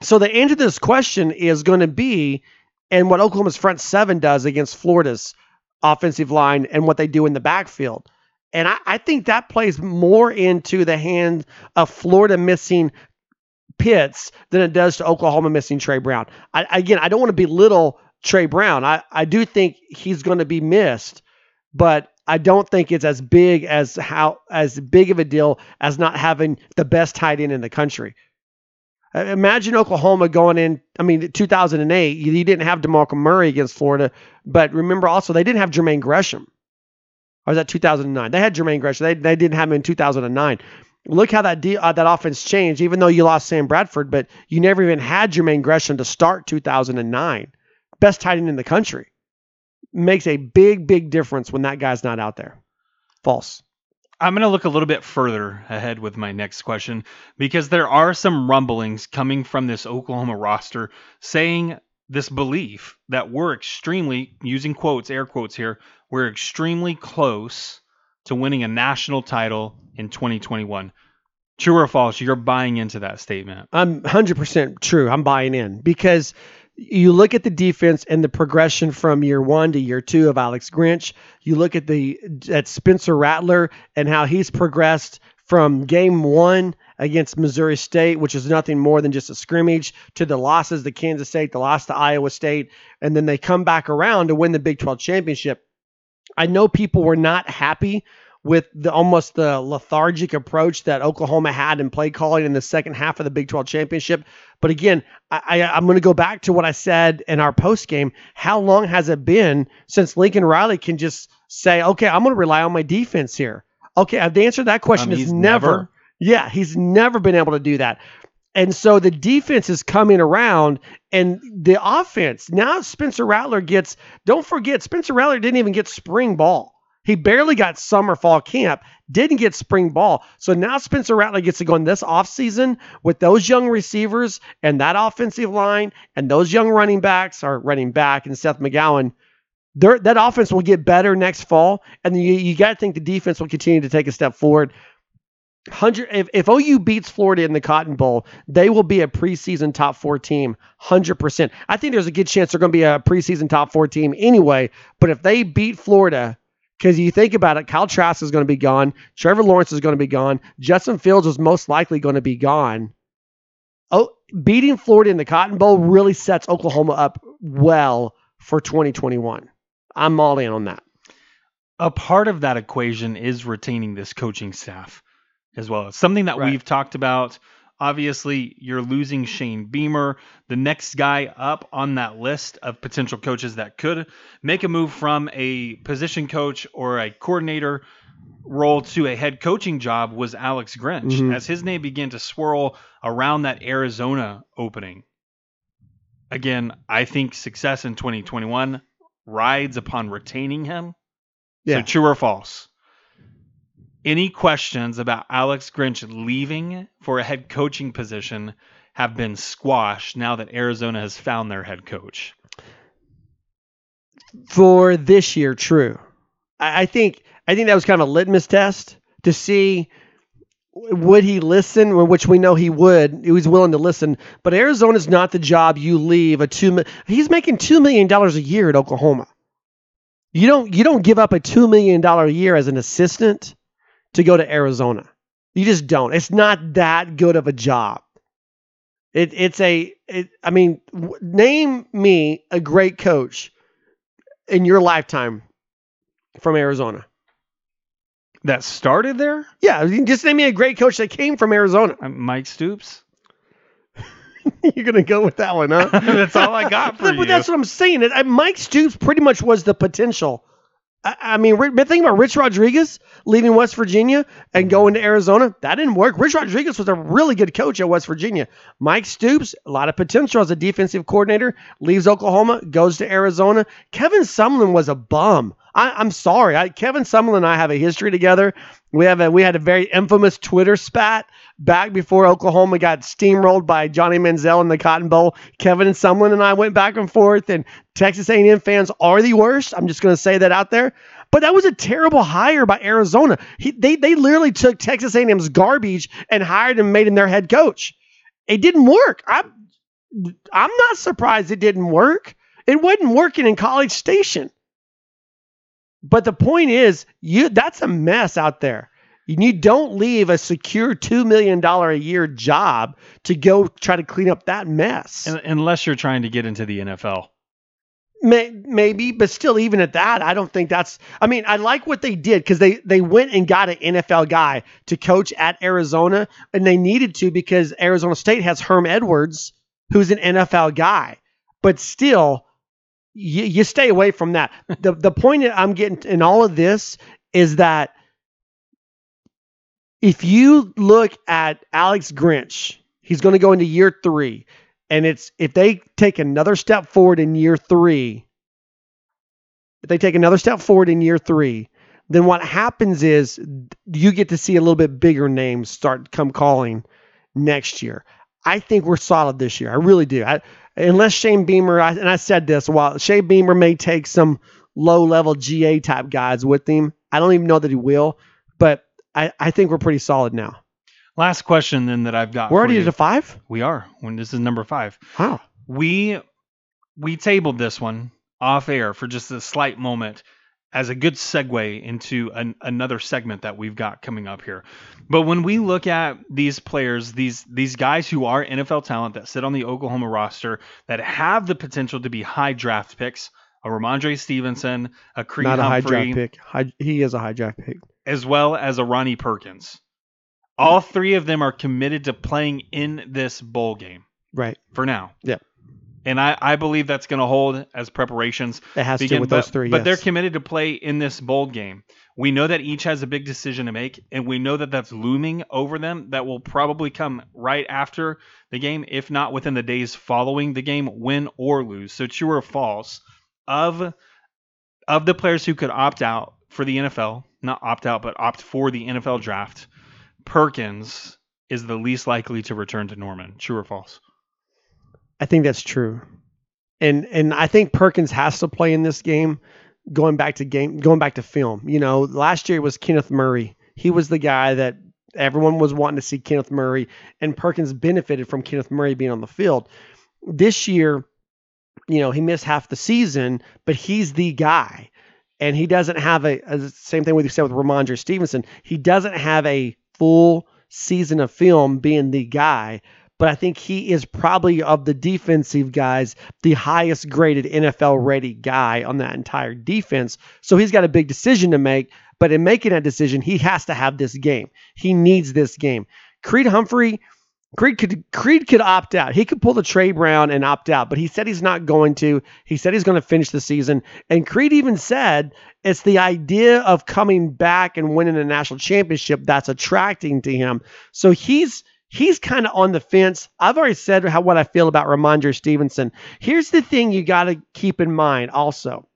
So the answer to this question is going to be, and what Oklahoma's front seven does against Florida's offensive line and what they do in the backfield. And I think that plays more into the hand of Florida missing Pitts than it does to Oklahoma missing Tre Brown. I don't want to belittle Tre Brown. I do think he's going to be missed, but I don't think it's as big of a deal as not having the best tight end in the country. Imagine Oklahoma going in. I mean, 2008, you didn't have DeMarco Murray against Florida, but remember also they didn't have Jermaine Gresham. Or was that 2009? They had Jermaine Gresham. They didn't have him in 2009. Look how that offense changed, even though you lost Sam Bradford, but you never even had Jermaine Gresham to start 2009. Best tight end in the country. Makes a big, big difference when that guy's not out there. False. I'm going to look a little bit further ahead with my next question because there are some rumblings coming from this Oklahoma roster saying this belief that we're extremely, using quotes, air quotes here, we're extremely close to winning a national title in 2021. True or false, you're buying into that statement? I'm 100% true. I'm buying in because you look at the defense and the progression from year one to year two of Alex Grinch. You look at at Spencer Rattler and how he's progressed from game one against Missouri State, which is nothing more than just a scrimmage, to the losses to Kansas State, the loss to Iowa State, and then they come back around to win the Big 12 championship. I know people were not happy with the lethargic approach that Oklahoma had in play calling in the second half of the Big 12 championship. But again, I'm going to go back to what I said in our post game. How long has it been since Lincoln Riley can just say, okay, I'm going to rely on my defense here? Okay, the answer to that question is never. Yeah, he's never been able to do that. And so the defense is coming around and the offense. Now Spencer Rattler don't forget, Spencer Rattler didn't even get spring ball. He barely got summer fall camp, didn't get spring ball. So now Spencer Rattler gets to go in this offseason with those young receivers and that offensive line and those young running back and Seth McGowan. That offense will get better next fall. And you got to think the defense will continue to take a step forward. If OU beats Florida in the Cotton Bowl, they will be a preseason top four team, 100%. I think there's a good chance they're going to be a preseason top four team anyway. But if they beat Florida, because you think about it, Kyle Trask is going to be gone. Trevor Lawrence is going to be gone. Justin Fields is most likely going to be gone. Beating Florida in the Cotton Bowl really sets Oklahoma up well for 2021. I'm all in on that. A part of that equation is retaining this coaching staff as well. It's something that we've talked about. Obviously, you're losing Shane Beamer, the next guy up on that list of potential coaches that could make a move from a position coach or a coordinator role to a head coaching job was Alex Grinch, mm-hmm. as his name began to swirl around that Arizona opening. Again, I think success in 2021 rides upon retaining him. Yeah. So true or false? Any questions about Alex Grinch leaving for a head coaching position have been squashed now that Arizona has found their head coach. For this year, true. I think that was kind of a litmus test to see would he listen, which we know he would. He was willing to listen, but Arizona's not the job you leave. He's making $2 million a year at Oklahoma. You don't give up a $2 million a year as an assistant to go to Arizona. You just don't. It's not that good of a job. Name me a great coach in your lifetime from Arizona. That started there? Yeah, just name me a great coach that came from Arizona. Mike Stoops? You're going to go with that one, huh? That's all I got for you. But that's what I'm saying. Mike Stoops pretty much was the potential. Think about Rich Rodriguez leaving West Virginia and going to Arizona. That didn't work. Rich Rodriguez was a really good coach at West Virginia. Mike Stoops, a lot of potential as a defensive coordinator, leaves Oklahoma, goes to Arizona. Kevin Sumlin was a bum. I'm sorry. Kevin Sumlin and I have a history together. We had a very infamous Twitter spat back before Oklahoma got steamrolled by Johnny Manziel in the Cotton Bowl. Kevin and Sumlin and I went back and forth, and Texas A&M fans are the worst. I'm just going to say that out there. But that was a terrible hire by Arizona. They literally took Texas A&M's garbage and hired him and made him their head coach. It didn't work. I'm not surprised it didn't work. It wasn't working in College Station. But the point is, that's a mess out there. You don't leave a secure $2 million a year job to go try to clean up that mess. Unless you're trying to get into the NFL. Maybe, but still, even at that, I don't think that's... I like what they did because they went and got an NFL guy to coach at Arizona, and they needed to because Arizona State has Herm Edwards, who's an NFL guy. But still... You stay away from that. The point that I'm getting in all of this is that if you look at Alex Grinch, he's going to go into year 3, and if they take another step forward in year three, then what happens is you get to see a little bit bigger names start come calling next year. I think we're solid this year. I really do. Unless Shane Beamer, and I said this a while, Shane Beamer may take some low-level GA type guys with him. I don't even know that he will, but I think we're pretty solid now. Last question then that I've got. We're already at a 5? We are. This is number 5. Wow. We tabled this one off air for just a slight moment as a good segue into another segment that we've got coming up here. But when we look at these players, these guys who are NFL talent that sit on the Oklahoma roster that have the potential to be high draft picks, a Rhamondre Stevenson, a Creed Humphrey. Not a high draft pick. He is a high draft pick. As well as a Ronnie Perkins. All three of them are committed to playing in this bowl game. Right. For now. Yeah. And I believe that's going to hold as preparations. It has begin, to with but, those three, But yes. They're committed to play in this bowl game. We know that each has a big decision to make, and we know that that's looming over them. That will probably come right after the game, if not within the days following the game, win or lose. So true or false, of the players who could opt out for the NFL, not opt out, but opt for the NFL draft, Perkins is the least likely to return to Norman. True or false? I think that's true. And I think Perkins has to play in this game going back to film. You know, last year it was Kenneth Murray. He was the guy that everyone was wanting to see Kenneth Murray, and Perkins benefited from Kenneth Murray being on the field. This year, you know, he missed half the season, but he's the guy. And he doesn't have a same thing we said with Rhamondre Stevenson. He doesn't have a full season of film being the guy. But I think he is probably, of the defensive guys, the highest graded NFL-ready guy on that entire defense. So he's got a big decision to make. But in making that decision, he has to have this game. He needs this game. Creed Humphrey, Creed could opt out. He could pull the Tre Brown and opt out, but he said he's not going to. He said he's going to finish the season. And Creed even said it's the idea of coming back and winning a national championship that's attracting to him. So he's kind of on the fence. I've already said what I feel about Rhamondre Stevenson. Here's the thing you got to keep in mind also.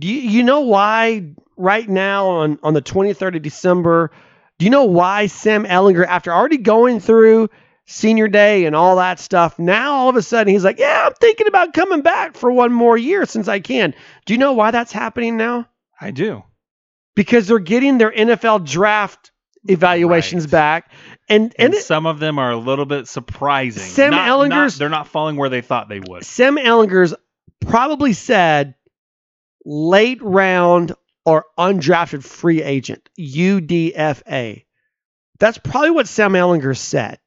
Do you know why right now on the 23rd of December, do you know why Sam Ehlinger, after already going through senior day and all that stuff, now all of a sudden he's like, yeah, I'm thinking about coming back for one more year since I can. Do you know why that's happening now? I do. Because they're getting their NFL draft evaluations back. And some of them are a little bit surprising. They're not falling where they thought they would. Sam Ehlinger's probably said late round or undrafted free agent, UDFA. That's probably what Sam Ehlinger said.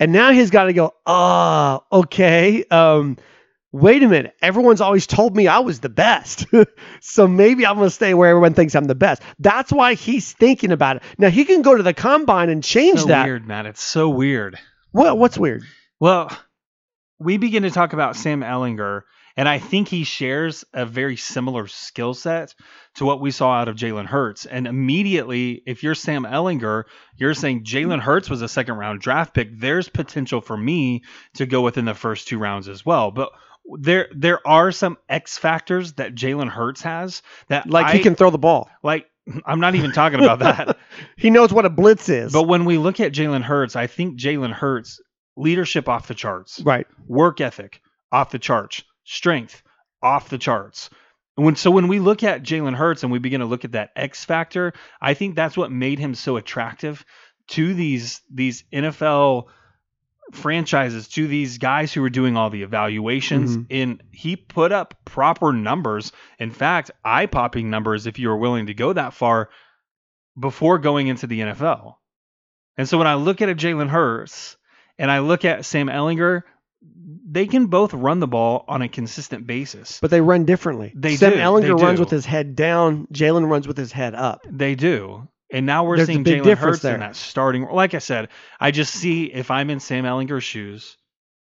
And now he's got to go, okay. Wait a minute. Everyone's always told me I was the best. So maybe I'm going to stay where everyone thinks I'm the best. That's why he's thinking about it. Now he can go to the combine and change that. It's so weird, Matt. It's so weird. What's weird? Well, we begin to talk about Sam Ehlinger, and I think he shares a very similar skill set to what we saw out of Jalen Hurts. And immediately, if you're Sam Ehlinger, you're saying Jalen Hurts was a second-round draft pick. There's potential for me to go within the first two rounds as well. But there are some X factors that Jalen Hurts has. He can throw the ball. Like, I'm not even talking about that. He knows what a blitz is. But when we look at Jalen Hurts, I think Jalen Hurts, leadership off the charts. Right. Work ethic off the charts. Strength off the charts. So when we look at Jalen Hurts and we begin to look at that X factor, I think that's what made him so attractive to these NFL franchises, to these guys who were doing all the evaluations. Mm-hmm. And he put up proper numbers. In fact, eye-popping numbers, if you were willing to go that far, before going into the NFL. And so when I look at a Jalen Hurts and I look at Sam Ehlinger, they can both run the ball on a consistent basis. But they run differently. Sam Ehlinger runs with his head down. Jalen runs with his head up. They do. And now we're seeing Jalen Hurts in that starting. Like I said, I just see if I'm in Sam Ehlinger's shoes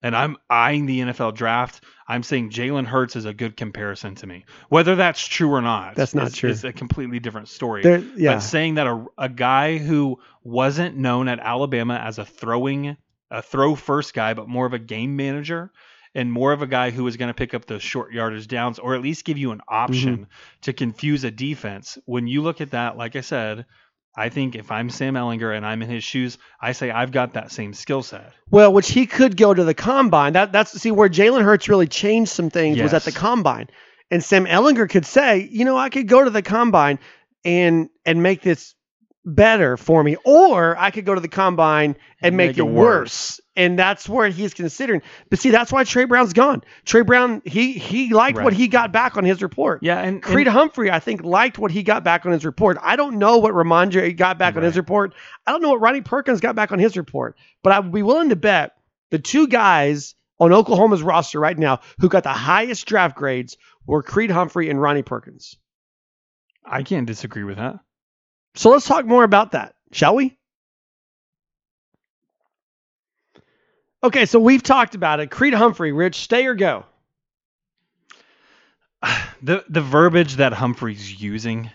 and I'm eyeing the NFL draft, I'm saying Jalen Hurts is a good comparison to me. Whether that's true or not. That's not true. It's a completely different story. But saying that a guy who wasn't known at Alabama as a throw first guy, but more of a game manager and more of a guy who is going to pick up those short yardage downs, or at least give you an option to confuse a defense. When you look at that, like I said, I think if I'm Sam Ehlinger and I'm in his shoes, I say I've got that same skill set. Well, which he could go to the combine. That's where Jalen Hurts really changed some things was at the combine. And Sam Ehlinger could say, you know, I could go to the combine and make this better for me, or I could go to the combine and make it worse. And that's where he's considering. But see, that's why Tre Brown's gone. Tre Brown, he liked what he got back on his report. Yeah, and Creed Humphrey, I think, liked what he got back on his report. I don't know what Rhamondre got back on his report. I don't know what Ronnie Perkins got back on his report. But I would be willing to bet the two guys on Oklahoma's roster right now who got the highest draft grades were Creed Humphrey and Ronnie Perkins. I can't disagree with that. So let's talk more about that, shall we? Okay, so we've talked about it. Creed Humphrey, Rich, stay or go? The verbiage that Humphrey's using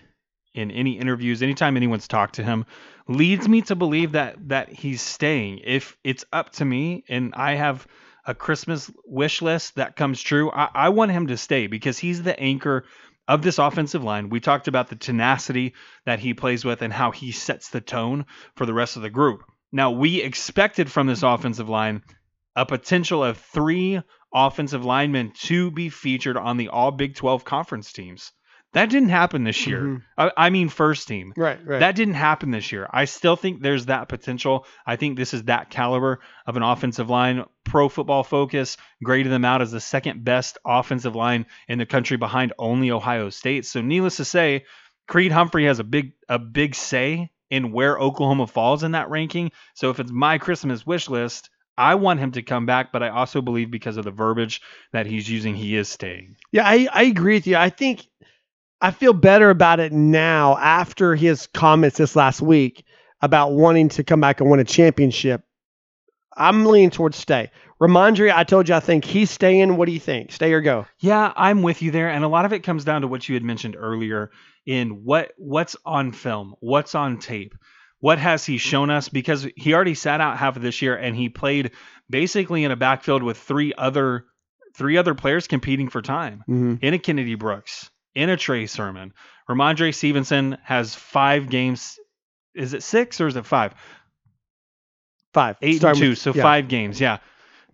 in any interviews, anytime anyone's talked to him, leads me to believe that he's staying. If it's up to me and I have a Christmas wish list that comes true, I want him to stay because he's the anchor of this offensive line. We talked about the tenacity that he plays with and how he sets the tone for the rest of the group. Now, we expected from this offensive line a potential of 3 offensive linemen to be featured on the all Big 12 conference teams. That didn't happen this year. I mean, first team. Right. That didn't happen this year. I still think there's that potential. I think this is that caliber of an offensive line. Pro Football Focus graded them out as the second best offensive line in the country behind only Ohio State. So needless to say, Creed Humphrey has a big say in where Oklahoma falls in that ranking. So if it's my Christmas wish list, I want him to come back, but I also believe because of the verbiage that he's using, he is staying. Yeah, I agree with you. I feel better about it now after his comments this last week about wanting to come back and win a championship I'm leaning towards stay. Rhamondre, I told you I think he's staying. What do you think? Stay or go? Yeah, I'm with you there. And a lot of it comes down to what you had mentioned earlier in what's on film, what's on tape, what has he shown us? Because he already sat out half of this year and he played basically in a backfield with three other players competing for time in a Kennedy Brooks, in a Trey Sermon. Rhamondre Stevenson has 5 games. Is it 6 or is it 5? 5. 8 and 2. So yeah. 5 games. Yeah.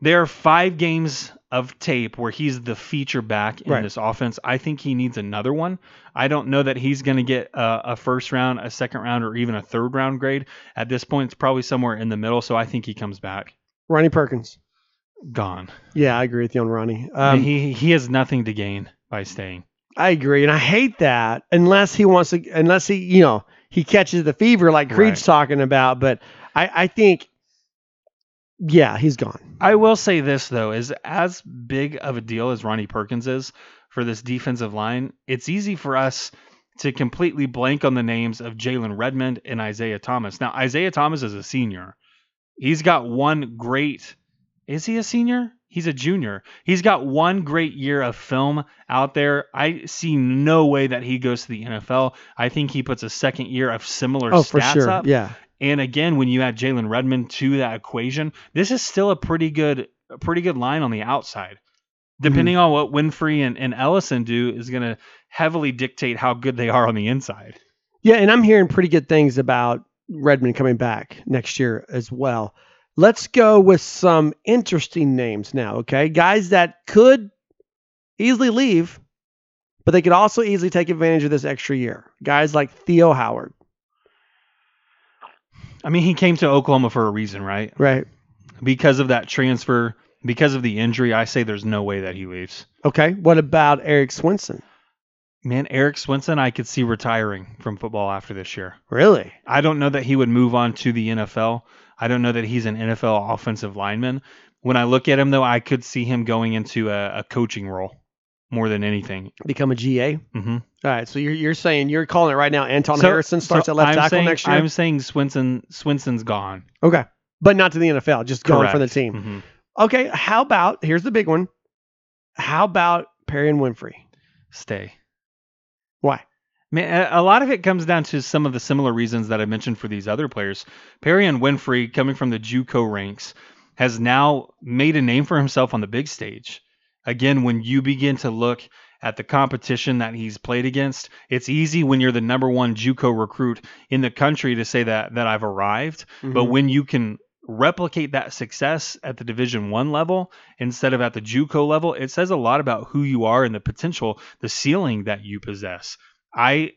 There are 5 games of tape where he's the feature back in this offense. I think he needs another one. I don't know that he's going to get a first round, a second round, or even a third round grade. At this point, it's probably somewhere in the middle. So I think he comes back. Ronnie Perkins. Gone. Yeah, I agree with you on Ronnie. He has nothing to gain by staying. I agree. And I hate that unless he wants to, unless he, you know, he catches the fever like Creed's talking about. But I think, yeah, he's gone. I will say this, though, is as big of a deal as Ronnie Perkins is for this defensive line, it's easy for us to completely blank on the names of Jalen Redmond and Isaiah Thomas. Now, Isaiah Thomas is a senior. He's got one great... Is he a senior? He's a junior. He's got one great year of film out there. I see no way that he goes to the NFL. I think he puts a second year of similar stats up. Yeah. And again, when you add Jalen Redmond to that equation, this is still a pretty good line on the outside. Depending on what Winfrey and Ellison do is going to heavily dictate how good they are on the inside. Yeah, and I'm hearing pretty good things about Redmond coming back next year as well. Let's go with some interesting names now, okay? Guys that could easily leave, but they could also easily take advantage of this extra year. Guys like Theo Howard. I mean, he came to Oklahoma for a reason, right? Right. Because of that transfer, because of the injury, I say there's no way that he leaves. Okay. What about Eric Swinson? Man, Eric Swinson, I could see retiring from football after this year. Really? I don't know that he would move on to the NFL. I don't know that he's an NFL offensive lineman. When I look at him, though, I could see him going into a coaching role more than anything. Become a GA? Mm-hmm. All right. So you're saying, you're calling it right now, Anton Harrison starts at left tackle next year? I'm saying Swinson's gone. Okay. But not to the NFL, just gone for the team. Mm-hmm. Okay. How about, here's the big one. How about Perrion Winfrey? Stay. Why? Man, a lot of it comes down to some of the similar reasons that I mentioned for these other players. Perrion Winfrey, coming from the JUCO ranks, has now made a name for himself on the big stage. Again, when you begin to look at the competition that he's played against, it's easy when you're the number one JUCO recruit in the country to say that I've arrived. Mm-hmm. But when you can replicate that success at the Division I level instead of at the JUCO level, it says a lot about who you are and the potential, the ceiling that you possess. A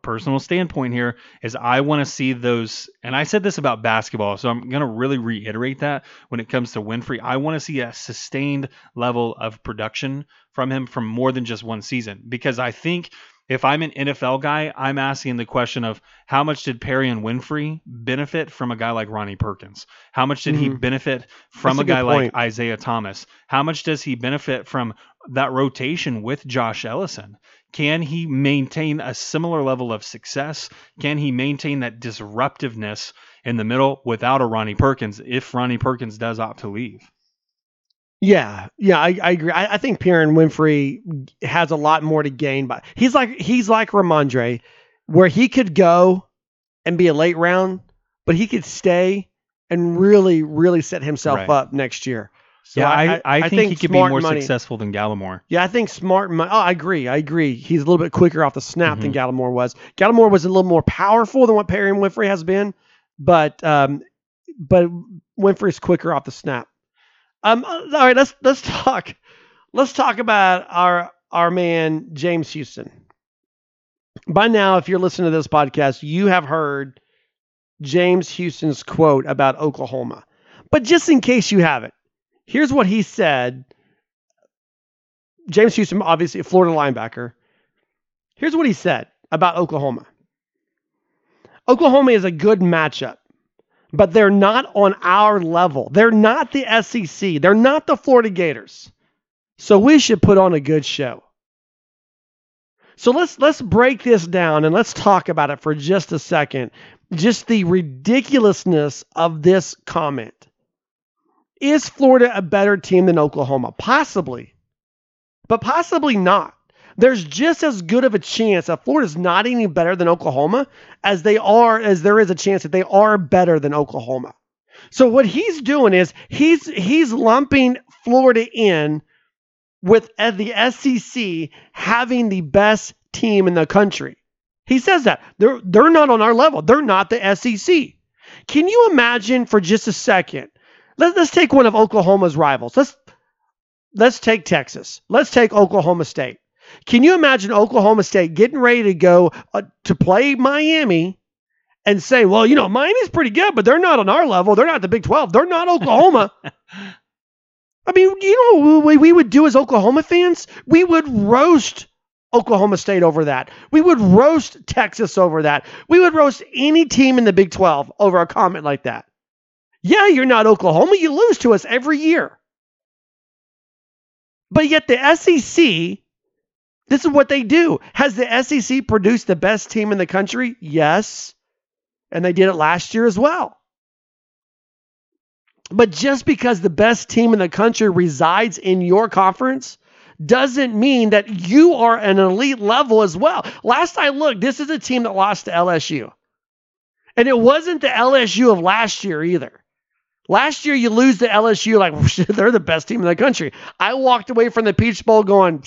personal standpoint here is I want to see those, and I said this about basketball, so I'm going to really reiterate that when it comes to Winfrey. I want to see a sustained level of production from him from more than just one season, because I think if I'm an NFL guy, I'm asking the question of how much did Perrion Winfrey benefit from a guy like Ronnie Perkins? How much did he benefit from a guy like Isaiah Thomas? How much does he benefit from that rotation with Josh Ellison? Can he maintain a similar level of success? Can he maintain that disruptiveness in the middle without a Ronnie Perkins if Ronnie Perkins does opt to leave? Yeah, I agree. I think Perrion Winfrey has a lot more to gain, but he's like Rhamondre, where he could go and be a late round, but he could stay and really, really set himself up next year. So yeah, I think he could be more successful than Gallimore. Yeah, I think smart money. Oh, I agree. He's a little bit quicker off the snap than Gallimore was. Gallimore was a little more powerful than what Perrion Winfrey has been, but Winfrey's quicker off the snap. All right, let's talk about our man James Houston. By now, if you're listening to this podcast, you have heard James Houston's quote about Oklahoma. But just in case you haven't, here's what he said. James Houston, obviously a Florida linebacker. Here's what he said about Oklahoma. Oklahoma is a good matchup, but they're not on our level. They're not the SEC. They're not the Florida Gators. So we should put on a good show. So let's break this down and let's talk about it for just a second. Just the ridiculousness of this comment. Is Florida a better team than Oklahoma? Possibly, but possibly not. There's just as good of a chance that Florida's not any better than Oklahoma as there is a chance that they are better than Oklahoma. So what he's doing is he's lumping Florida in with the SEC having the best team in the country. He says that they're not on our level. They're not the SEC. Can you imagine for just a second? Let's take one of Oklahoma's rivals. Let's take Texas. Let's take Oklahoma State. Can you imagine Oklahoma State getting ready to go to play Miami and say, well, you know, Miami's pretty good, but they're not on our level. They're not the Big 12. They're not Oklahoma. I mean, you know what we would do as Oklahoma fans? We would roast Oklahoma State over that. We would roast Texas over that. We would roast any team in the Big 12 over a comment like that. Yeah, you're not Oklahoma. You lose to us every year. But yet the SEC, this is what they do. Has the SEC produced the best team in the country? Yes. And they did it last year as well. But just because the best team in the country resides in your conference doesn't mean that you are an elite level as well. Last I looked, this is a team that lost to LSU. And it wasn't the LSU of last year either. Last year, you lose to LSU like, they're the best team in the country. I walked away from the Peach Bowl going,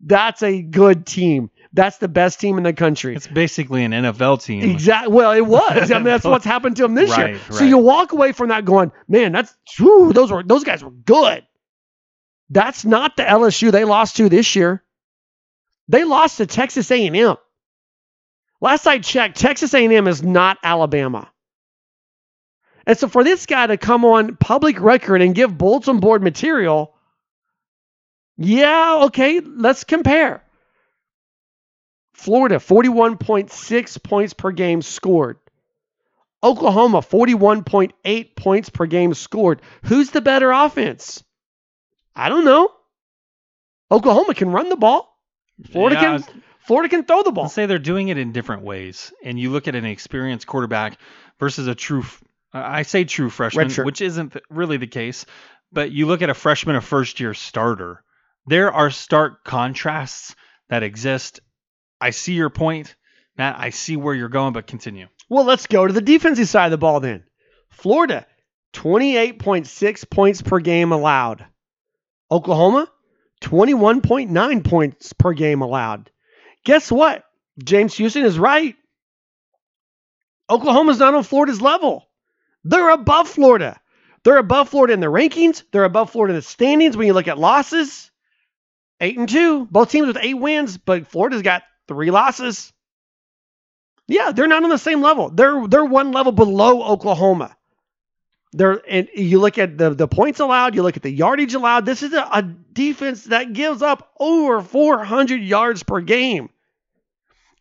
that's a good team. That's the best team in the country. It's basically an NFL team. Exactly. Well, it was. I mean, that's what's happened to them this year. Right. So you walk away from that going, man, those guys were good. That's not the LSU they lost to this year. They lost to Texas A&M. Last I checked, Texas A&M is not Alabama. And so for this guy to come on public record and give bulletin board material, yeah, okay, let's compare. Florida, 41.6 points per game scored. Oklahoma, 41.8 points per game scored. Who's the better offense? I don't know. Oklahoma can run the ball. Florida can throw the ball. Let's say they're doing it in different ways. And you look at an experienced quarterback versus a true freshman, redshirt, which isn't really the case. But you look at a freshman, a first-year starter. There are stark contrasts that exist. I see your point, Matt. I see where you're going, but continue. Well, let's go to the defensive side of the ball then. Florida, 28.6 points per game allowed. Oklahoma, 21.9 points per game allowed. Guess what? James Houston is right. Oklahoma's not on Florida's level. They're above Florida. They're above Florida in the rankings. They're above Florida in the standings. When you look at losses, 8-2, both teams with 8 wins, but Florida's got 3 losses. Yeah, they're not on the same level. They're one level below Oklahoma. And you look at the points allowed, you look at the yardage allowed. This is a defense that gives up over 400 yards per game.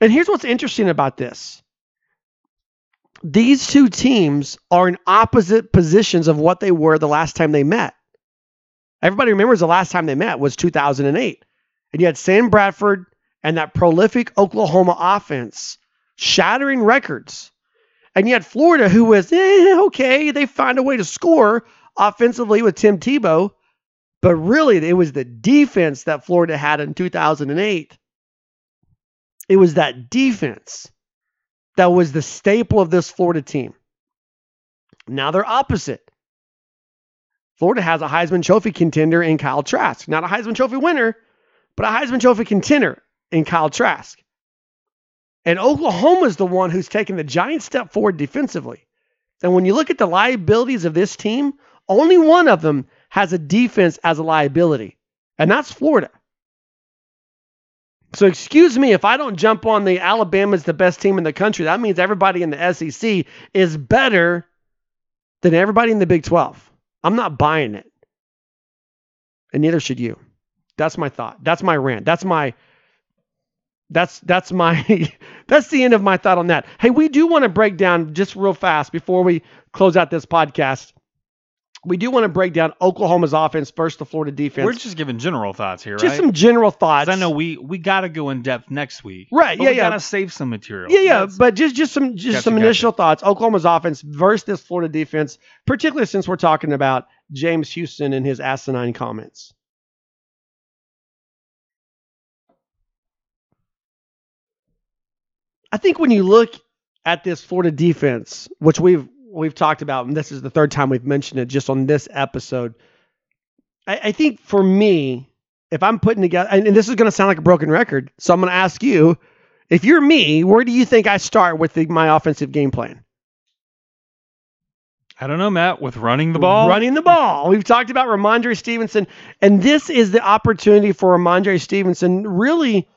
And here's what's interesting about this. These two teams are in opposite positions of what they were the last time they met. Everybody remembers the last time they met was 2008. And you had Sam Bradford and that prolific Oklahoma offense shattering records. And yet Florida, who was, okay, they find a way to score offensively with Tim Tebow. But really, it was the defense that Florida had in 2008. It was that defense that was the staple of this Florida team. Now they're opposite. Florida has a Heisman Trophy contender in Kyle Trask. Not a Heisman Trophy winner, but a Heisman Trophy contender in Kyle Trask. And Oklahoma is the one who's taken the giant step forward defensively. And when you look at the liabilities of this team, only one of them has a defense as a liability, and that's Florida. So excuse me if I don't jump on the Alabama's the best team in the country. That means everybody in the SEC is better than everybody in the Big 12. I'm not buying it. And neither should you. That's my thought. That's my rant. That's the end of my thought on that. Hey, we do want to break down just real fast before we close out this podcast. We do want to break down Oklahoma's offense versus the Florida defense. We're just giving general thoughts here, right? Just some general thoughts. I know we got to go in depth next week. Right, but we got to save some material. Yeah, that's, but just some initial thoughts. Oklahoma's offense versus this Florida defense, particularly since we're talking about James Houston and his asinine comments. I think when you look at this Florida defense, which we've talked about, and this is the third time we've mentioned it just on this episode. I think for me, if I'm putting together, and this is going to sound like a broken record, so I'm going to ask you, if you're me, where do you think I start with my offensive game plan? I don't know, Matt, with running the ball? Running the ball. We've talked about Rhamondre Stevenson, and this is the opportunity for Rhamondre Stevenson really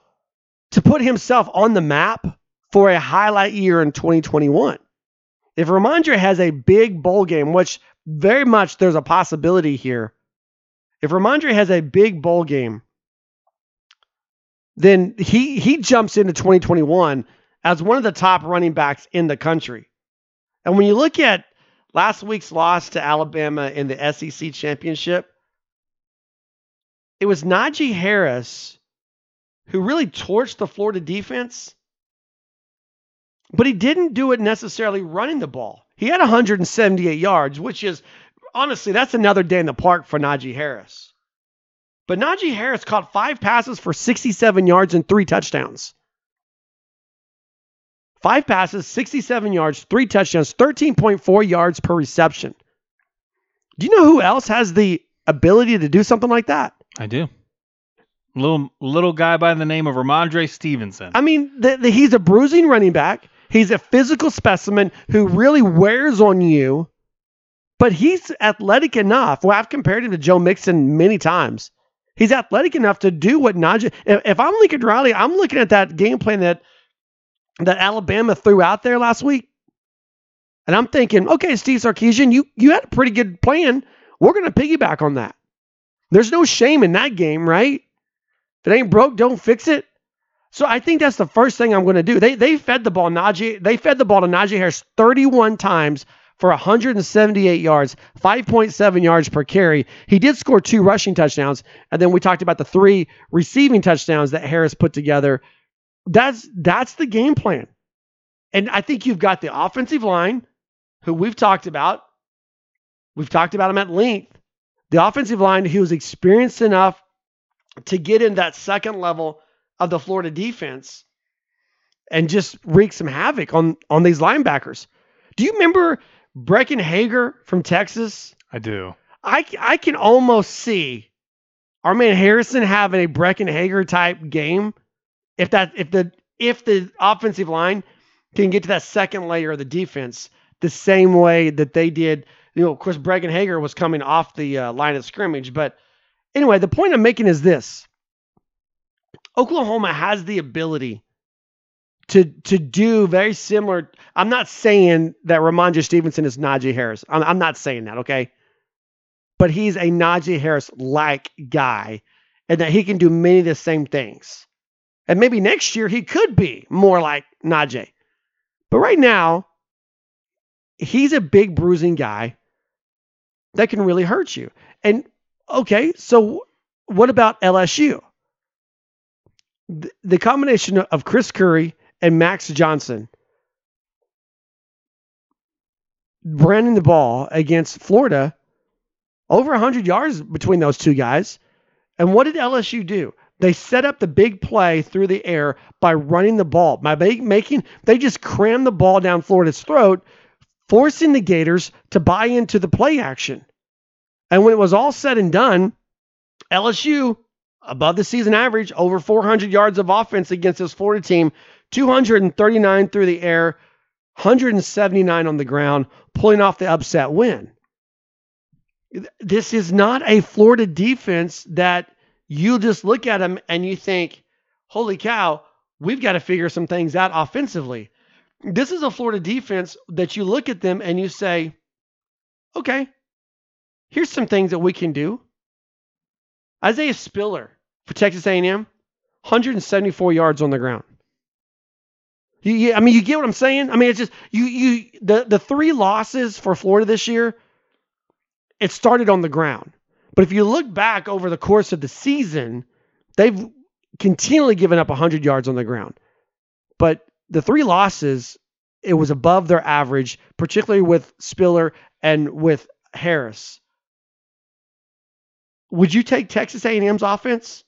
to put himself on the map for a highlight year in 2021. If Rhamondre has a big bowl game, which very much there's a possibility here, if Rhamondre has a big bowl game, then he jumps into 2021 as one of the top running backs in the country. And when you look at last week's loss to Alabama in the SEC championship, it was Najee Harris who really torched the Florida defense. But he didn't do it necessarily running the ball. He had 178 yards, which is, honestly, that's another day in the park for Najee Harris. But Najee Harris caught 5 passes for 67 yards and 3 touchdowns. 5 passes, 67 yards, 3 touchdowns, 13.4 yards per reception. Do you know who else has the ability to do something like that? I do. Little guy by the name of Rhamondre Stevenson. I mean, he's a bruising running back. He's a physical specimen who really wears on you, but he's athletic enough. Well, I've compared him to Joe Mixon many times. He's athletic enough to do what Najee. If I'm Lincoln Riley, I'm looking at that game plan that Alabama threw out there last week, and I'm thinking, okay, Steve Sarkisian, you had a pretty good plan. We're going to piggyback on that. There's no shame in that game, right? If it ain't broke, don't fix it. So I think that's the first thing I'm going to do. They fed the ball to Najee Harris 31 times for 178 yards, 5.7 yards per carry. He did score 2 rushing touchdowns, and then we talked about the 3 receiving touchdowns that Harris put together. That's the game plan. And I think you've got the offensive line, who we've talked about. We've talked about him at length. The offensive line, he was experienced enough to get in that second level of the Florida defense and just wreak some havoc on these linebackers. Do you remember Brecken Hager from Texas? I do. I can almost see our man Harrison having a Brecken Hager type game if the offensive line can get to that second layer of the defense the same way that they did. You know, of course, Brecken Hager was coming off the line of scrimmage, but anyway, the point I'm making is this. Oklahoma has the ability to do very similar. I'm not saying that Rhamondre Stevenson is Najee Harris. I'm not saying that, okay? But he's a Najee Harris-like guy, and that he can do many of the same things. And maybe next year he could be more like Najee. But right now, he's a big bruising guy that can really hurt you. And, okay, so what about LSU? The combination of Chris Curry and Max Johnson running the ball against Florida, over 100 yards between those two guys. And what did LSU do? They set up the big play through the air by running the ball. They just crammed the ball down Florida's throat, forcing the Gators to buy into the play action. And when it was all said and done, LSU, above the season average, over 400 yards of offense against this Florida team, 239 through the air, 179 on the ground, pulling off the upset win. This is not a Florida defense that you just look at them and you think, holy cow, we've got to figure some things out offensively. This is a Florida defense that you look at them and you say, okay, here's some things that we can do. Isaiah Spiller for Texas A&M, 174 yards on the ground. You get what I'm saying? I mean, it's just the 3 losses for Florida this year. it started on the ground. But if you look back over the course of the season, they've continually given up 100 yards on the ground. But the three losses, it was above their average, particularly with Spiller and with Harris. Would you take Texas A&M's offense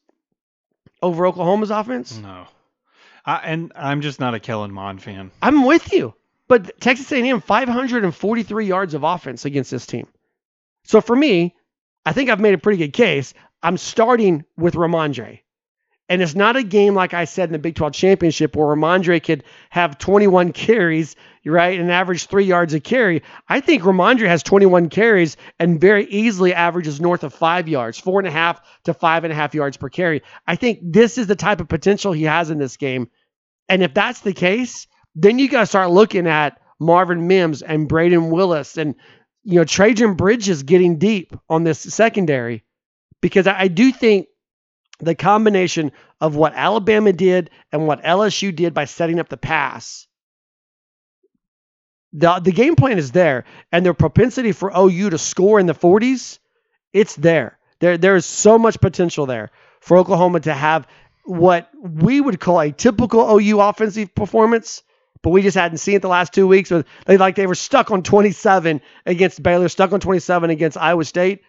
over Oklahoma's offense? No. And I'm just not a Kellen Mond fan. I'm with you. But Texas A&M, 543 yards of offense against this team. So for me, I think I've made a pretty good case. I'm starting with Rhamondre. And it's not a game, like I said, in the Big 12 Championship where Rhamondre could have 21 carries, right, and average 3 yards a carry. I think Rhamondre has 21 carries and very easily averages north of 5 yards, 4.5 to 5.5 yards per carry. I think this is the type of potential he has in this game. And if that's the case, then you got to start looking at Marvin Mims and Braden Willis and, you know, Trajan Bridges getting deep on this secondary, because I do think the combination of what Alabama did and what LSU did by setting up the pass, the game plan is there, and their propensity for OU to score in the 40s, it's there. There is so much potential there for Oklahoma to have what we would call a typical OU offensive performance, but we just hadn't seen it the last 2 weeks. They were stuck on 27 against Baylor, stuck on 27 against Iowa State.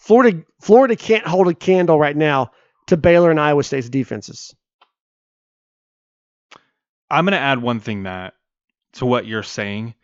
Florida can't hold a candle right now to Baylor and Iowa State's defenses. I'm going to add one thing to what you're saying,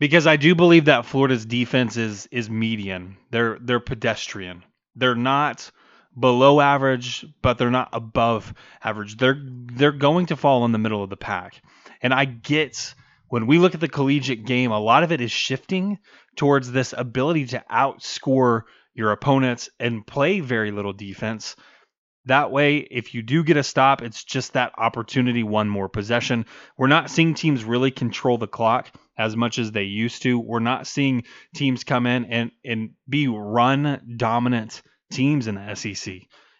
because I do believe that Florida's defense is median. They're pedestrian. They're not below average, but they're not above average. They're going to fall in the middle of the pack. And I get, when we look at the collegiate game, a lot of it is shifting towards this ability to outscore your opponents and play very little defense. That way, if you do get a stop, it's just that opportunity, one more possession. We're not seeing teams really control the clock as much as they used to. We're not seeing teams come in and be run dominant teams in the SEC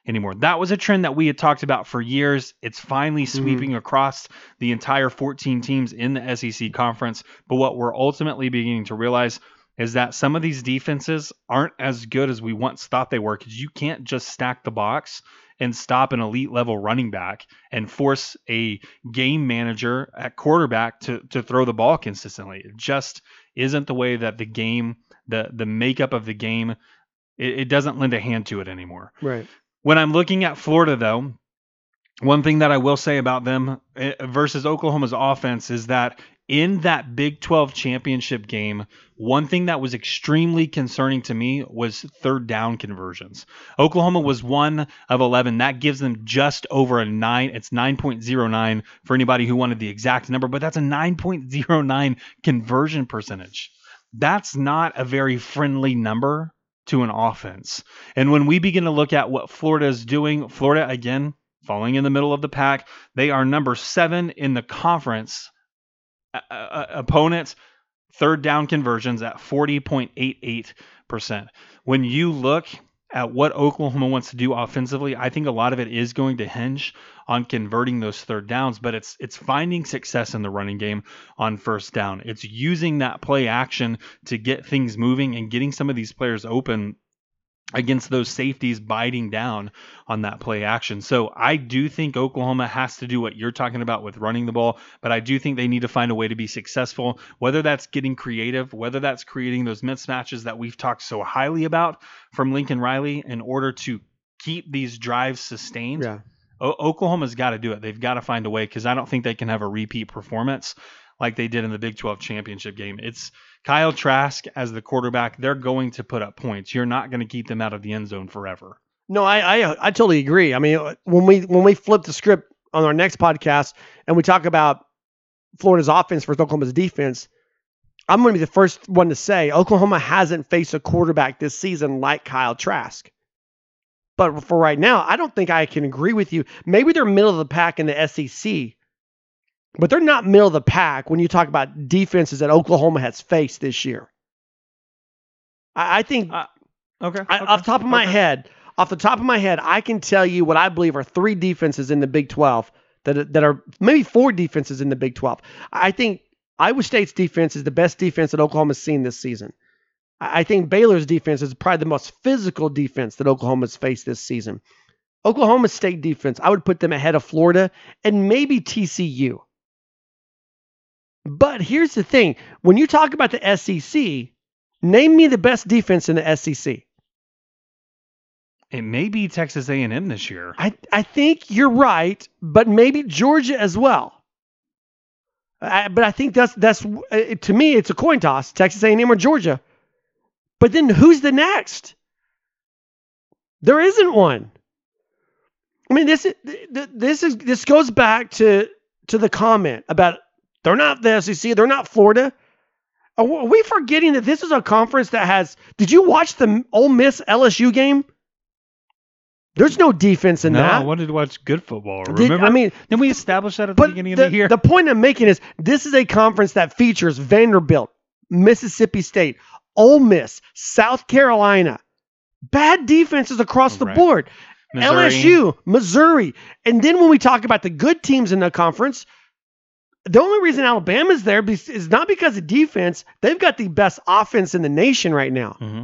anymore. That was a trend that we had talked about for years. It's finally sweeping across the entire 14 teams in the SEC conference. But what we're ultimately beginning to realize is that some of these defenses aren't as good as we once thought they were, because you can't just stack the box and stop an elite level running back and force a game manager at quarterback to throw the ball consistently. It just isn't the way that the game, the makeup of the game, it doesn't lend a hand to it anymore. Right. When I'm looking at Florida, though, one thing that I will say about them versus Oklahoma's offense is that in that Big 12 championship game, one thing that was extremely concerning to me was third down conversions. Oklahoma was 1 of 11. That gives them just over a 9. It's 9.09 for anybody who wanted the exact number, but that's a 9.09 conversion percentage. That's not a very friendly number to an offense. And when we begin to look at what Florida is doing, Florida, again, falling in the middle of the pack, they are number 7 in the conference. Opponents' third down conversions at 40.88%. When you look at what Oklahoma wants to do offensively, I think a lot of it is going to hinge on converting those third downs, but it's finding success in the running game on first down. It's using that play action to get things moving and getting some of these players open against those safeties biting down on that play action. So I do think Oklahoma has to do what you're talking about with running the ball, but I do think they need to find a way to be successful, whether that's getting creative, whether that's creating those mismatches that we've talked so highly about from Lincoln Riley in order to keep these drives sustained. Yeah. Oklahoma's got to do it. They've got to find a way, because I don't think they can have a repeat performance like they did in the Big 12 championship game. It's Kyle Trask as the quarterback. They're going to put up points. You're not going to keep them out of the end zone forever. No, I totally agree. I mean, when we flip the script on our next podcast and we talk about Florida's offense versus Oklahoma's defense, I'm going to be the first one to say Oklahoma hasn't faced a quarterback this season like Kyle Trask. But for right now, I don't think I can agree with you. Maybe they're middle of the pack in the SEC, but they're not middle of the pack when you talk about defenses that Oklahoma has faced this year. I think, off the top of my head, I can tell you what I believe are 3 defenses in the Big 12 that are maybe 4 defenses in the Big 12. I think Iowa State's defense is the best defense that Oklahoma's seen this season. I think Baylor's defense is probably the most physical defense that Oklahoma's faced this season. Oklahoma State defense, I would put them ahead of Florida and maybe TCU. But here's the thing. When you talk about the SEC, name me the best defense in the SEC. It may be Texas A&M this year. I think you're right, but maybe Georgia as well. But I think that's to me, it's a coin toss, Texas A&M or Georgia. But then who's the next? There isn't one. I mean, this goes back to the comment about they're not the SEC, they're not Florida. Are we forgetting that this is a conference that has? Did you watch the Ole Miss LSU game? There's no defense in that. No, I wanted to watch good football. Remember? Then we established that at the beginning of the year. The point I'm making is this is a conference that features Vanderbilt, Mississippi State, Ole Miss, South Carolina, bad defenses across the board. LSU, Missouri. And then when we talk about the good teams in the conference, the only reason Alabama's there is not because of defense. They've got the best offense in the nation right now. Mm-hmm.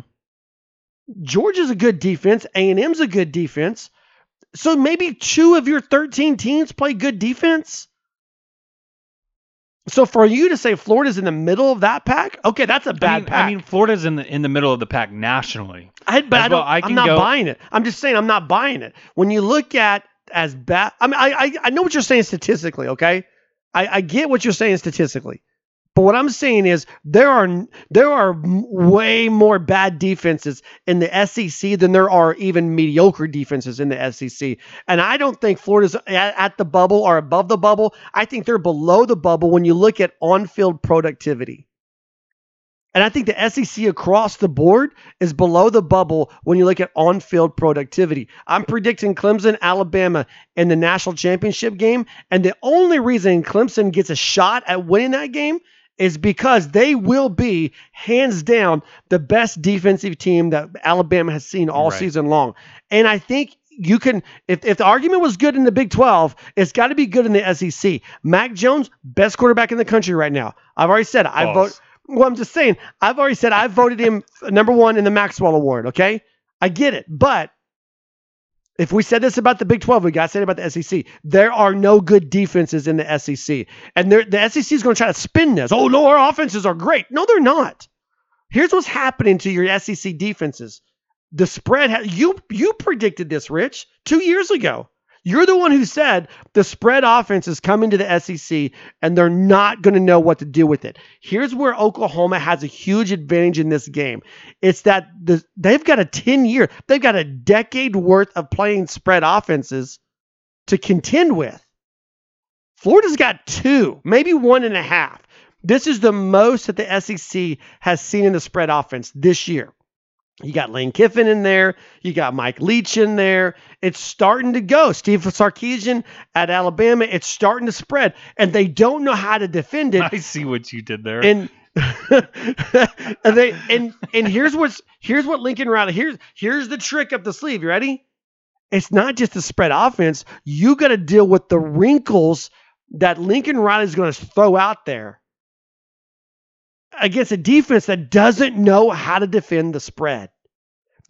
Georgia's a good defense. A&M's a good defense. So maybe 2 of your 13 teams play good defense. So for you to say Florida's in the middle of that pack, okay, that's a bad pack. I mean, Florida's in the middle of the pack nationally. I'm not buying it. I'm just saying I'm not buying it. When you look at as bad, I know what you're saying statistically, okay? I get what you're saying statistically. But what I'm saying is there are way more bad defenses in the SEC than there are even mediocre defenses in the SEC. And I don't think Florida's at the bubble or above the bubble. I think they're below the bubble when you look at on-field productivity. And I think the SEC across the board is below the bubble when you look at on-field productivity. I'm predicting Clemson, Alabama in the national championship game. And the only reason Clemson gets a shot at winning that game is because they will be, hands down, the best defensive team that Alabama has seen all season long. And I think you can, if the argument was good in the Big 12, it's got to be good in the SEC. Mac Jones, best quarterback in the country right now. I've already said I vote. Well, I'm just saying, I've already said I voted him number one in the Maxwell Award, okay? I get it. But if we said this about the Big 12, we got to say it about the SEC. There are no good defenses in the SEC. And the SEC is going to try to spin this. Oh, no, our offenses are great. No, they're not. Here's what's happening to your SEC defenses. The spread, you predicted this, Rich, 2 years ago. You're the one who said the spread offense is coming to the SEC and they're not going to know what to do with it. Here's where Oklahoma has a huge advantage in this game. It's that they've got a decade worth of playing spread offenses to contend with. Florida's got 2, maybe 1.5. This is the most that the SEC has seen in the spread offense this year. You got Lane Kiffin in there. You got Mike Leach in there. It's starting to go. Steve Sarkisian at Alabama. It's starting to spread, and they don't know how to defend it. I see what you did there. And and here's what Lincoln Riley. Here's the trick up the sleeve. You ready? It's not just the spread offense. You got to deal with the wrinkles that Lincoln Riley is going to throw out there against a defense that doesn't know how to defend the spread.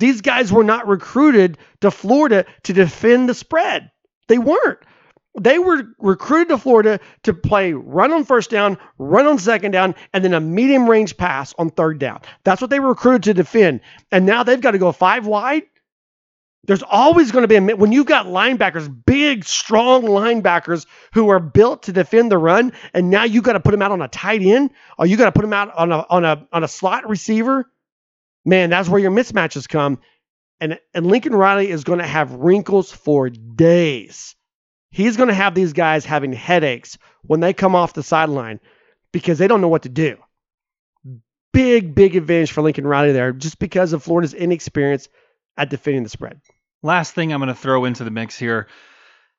These guys were not recruited to Florida to defend the spread. They weren't. They were recruited to Florida to play run on first down, run on second down, and then a medium range pass on third down. That's what they were recruited to defend. And now they've got to go 5 wide. There's always going to be when you've got linebackers, big, strong linebackers who are built to defend the run, and now you got to put them out on a tight end, or you got to put them out on a slot receiver. Man, that's where your mismatches come, and Lincoln Riley is going to have wrinkles for days. He's going to have these guys having headaches when they come off the sideline because they don't know what to do. Big advantage for Lincoln Riley there, just because of Florida's inexperience at defending the spread. Last thing I'm going to throw into the mix here,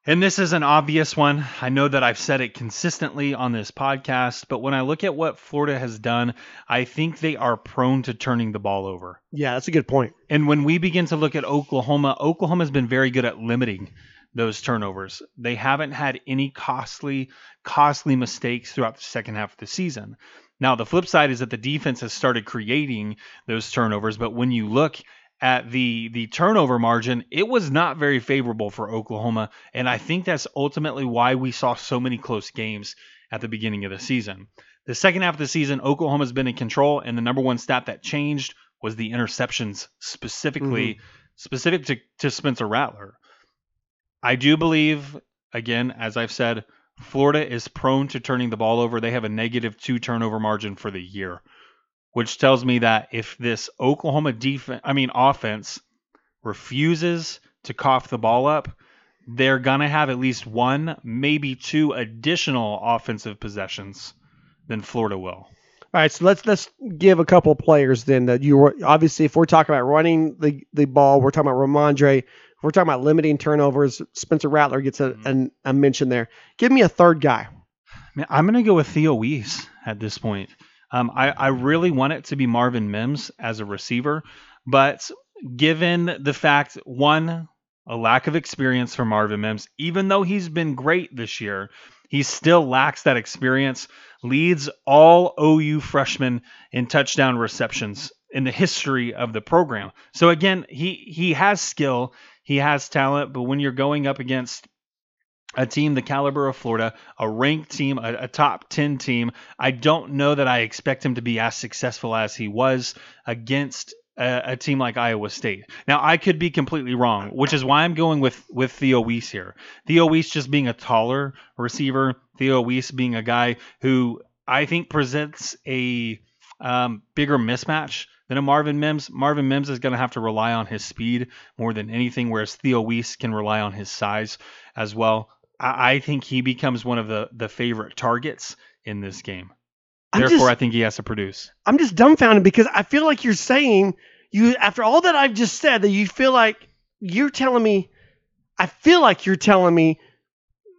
and this is an obvious one. I know that I've said it consistently on this podcast, but when I look at what Florida has done, I think they are prone to turning the ball over. Yeah, that's a good point. And when we begin to look at Oklahoma has been very good at limiting those turnovers. They haven't had any costly mistakes throughout the second half of the season. Now, the flip side is that the defense has started creating those turnovers, but when you look at the turnover margin, it was not very favorable for Oklahoma, and I think that's ultimately why we saw so many close games at the beginning of the season. The second half of the season, Oklahoma's been in control, and the number one stat that changed was the interceptions, specific to Spencer Rattler. I do believe, again, as I've said, Florida is prone to turning the ball over. They have a -2 turnover margin for the year, which tells me that if this Oklahoma offense refuses to cough the ball up, they're going to have at least one, maybe two additional offensive possessions than Florida will. All right, so let's give a couple of players then that you were obviously, if we're talking about running the ball, we're talking about Rhamondre. If we're talking about limiting turnovers, Spencer Rattler gets a mention there. Give me a third guy. I'm going to go with Theo Weiss at this point. I really want it to be Marvin Mims as a receiver, but given the fact, one, a lack of experience for Marvin Mims, even though he's been great this year, he still lacks that experience, leads all OU freshmen in touchdown receptions in the history of the program. So again, he has skill, he has talent, but when you're going up against a team the caliber of Florida, a ranked team, a top 10 team, I don't know that I expect him to be as successful as he was against a team like Iowa State. Now, I could be completely wrong, which is why I'm going with Theo Weiss here. Theo Weiss just being a taller receiver, Theo Weiss being a guy who I think presents a bigger mismatch than a Marvin Mims. Marvin Mims is going to have to rely on his speed more than anything, whereas Theo Weiss can rely on his size as well. I think he becomes one of the favorite targets in this game. Therefore, I think he has to produce. I'm just dumbfounded because I feel like you're saying, after all that I've just said, that you feel like you're telling me,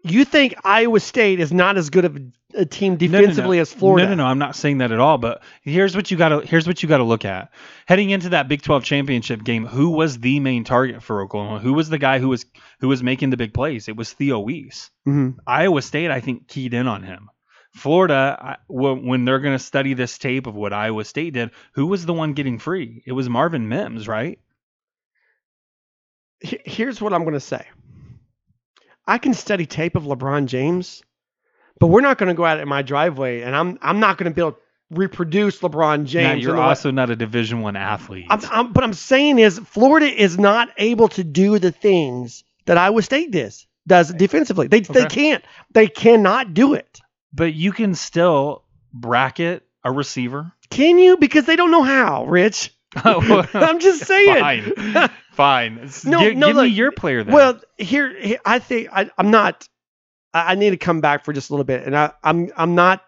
you think Iowa State is not as good of a team defensively as Florida. No, I'm not saying that at all, but here's what you got to look at. Heading into that Big 12 championship game, who was the main target for Oklahoma? Who was the guy who was making the big plays? It was Theo Weiss. Mm-hmm. Iowa State, I think, keyed in on him. Florida, when they're going to study this tape of what Iowa State did, who was the one getting free? It was Marvin Mims, right? Here's what I'm going to say. I can study tape of LeBron James, but we're not going to go out in my driveway, and I'm not going to be able to reproduce LeBron James. Now, you're also not a Division I athlete. But I'm saying is Florida is not able to do the things that Iowa State does defensively. They can't. They cannot do it. But you can still bracket a receiver. Can you? Because they don't know how, Rich. I'm just saying. Fine. Give me your player then. Well, here I think I'm not. I need to come back for just a little bit, and I'm not.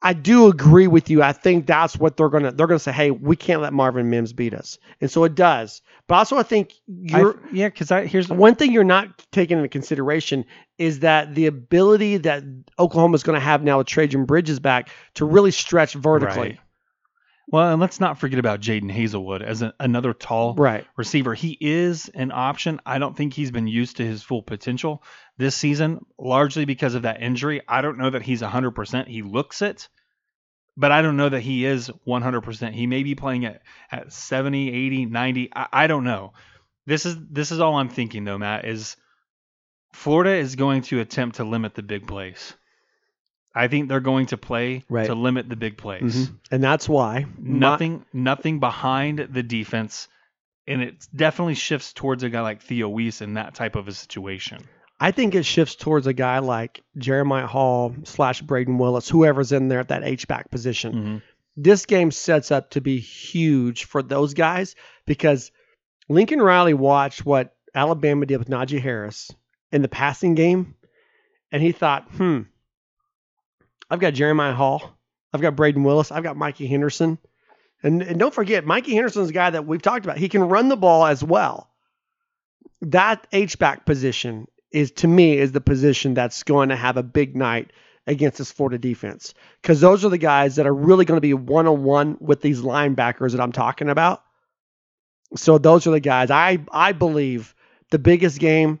I do agree with you. I think that's what they're gonna say. Hey, we can't let Marvin Mims beat us, and so it does. But also, I think here's one thing you're not taking into consideration is that the ability that Oklahoma is going to have now with Trajan Bridges back to really stretch vertically. Right. Well, and let's not forget about Jaden Hazelwood as another tall receiver. He is an option. I don't think he's been used to his full potential this season, largely because of that injury. I don't know that he's 100%. He looks it, but I don't know that he is 100%. He may be playing at 70, 80, 90. I don't know. This is all I'm thinking, though, Matt, is Florida is going to attempt to limit the big plays. I think they're going to play to limit the big plays. Mm-hmm. And that's why. Nothing behind the defense. And it definitely shifts towards a guy like Theo Weiss in that type of a situation. I think it shifts towards a guy like Jeremiah Hall / Braden Willis, whoever's in there at that H-back position. Mm-hmm. This game sets up to be huge for those guys because Lincoln Riley watched what Alabama did with Najee Harris in the passing game. And he thought, I've got Jeremiah Hall. I've got Braden Willis. I've got Mikey Henderson. And don't forget, Mikey Henderson's a guy that we've talked about. He can run the ball as well. That H-back position is the position that's going to have a big night against this Florida defense because those are the guys that are really going to be one-on-one with these linebackers that I'm talking about. So those are the guys. I believe the biggest game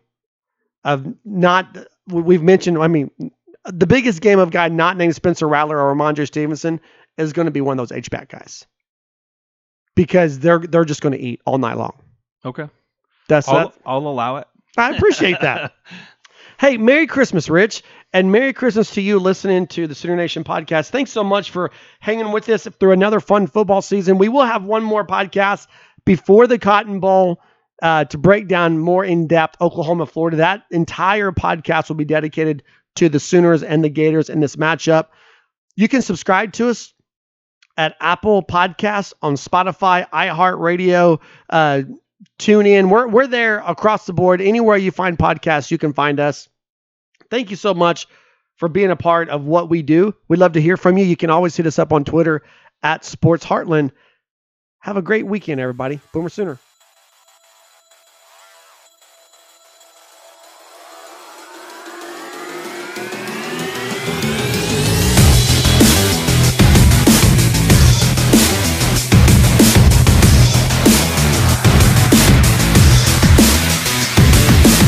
of not – we've mentioned – the biggest game of guy not named Spencer Rattler or Rhamondre Stevenson is going to be one of those H-back guys because they're just going to eat all night long. Okay. I'll allow it. I appreciate that. Hey, Merry Christmas, Rich, and Merry Christmas to you listening to the Sooner Nation podcast. Thanks so much for hanging with us through another fun football season. We will have one more podcast before the Cotton Bowl to break down more in-depth Oklahoma, Florida. That entire podcast will be dedicated to the Sooners and the Gators in this matchup. You can subscribe to us at Apple Podcasts, on Spotify, iHeartRadio, tune in. We're there across the board. Anywhere you find podcasts, you can find us. Thank you so much for being a part of what we do. We'd love to hear from you. You can always hit us up on Twitter at Sports Heartland. Have a great weekend, everybody. Boomer Sooner.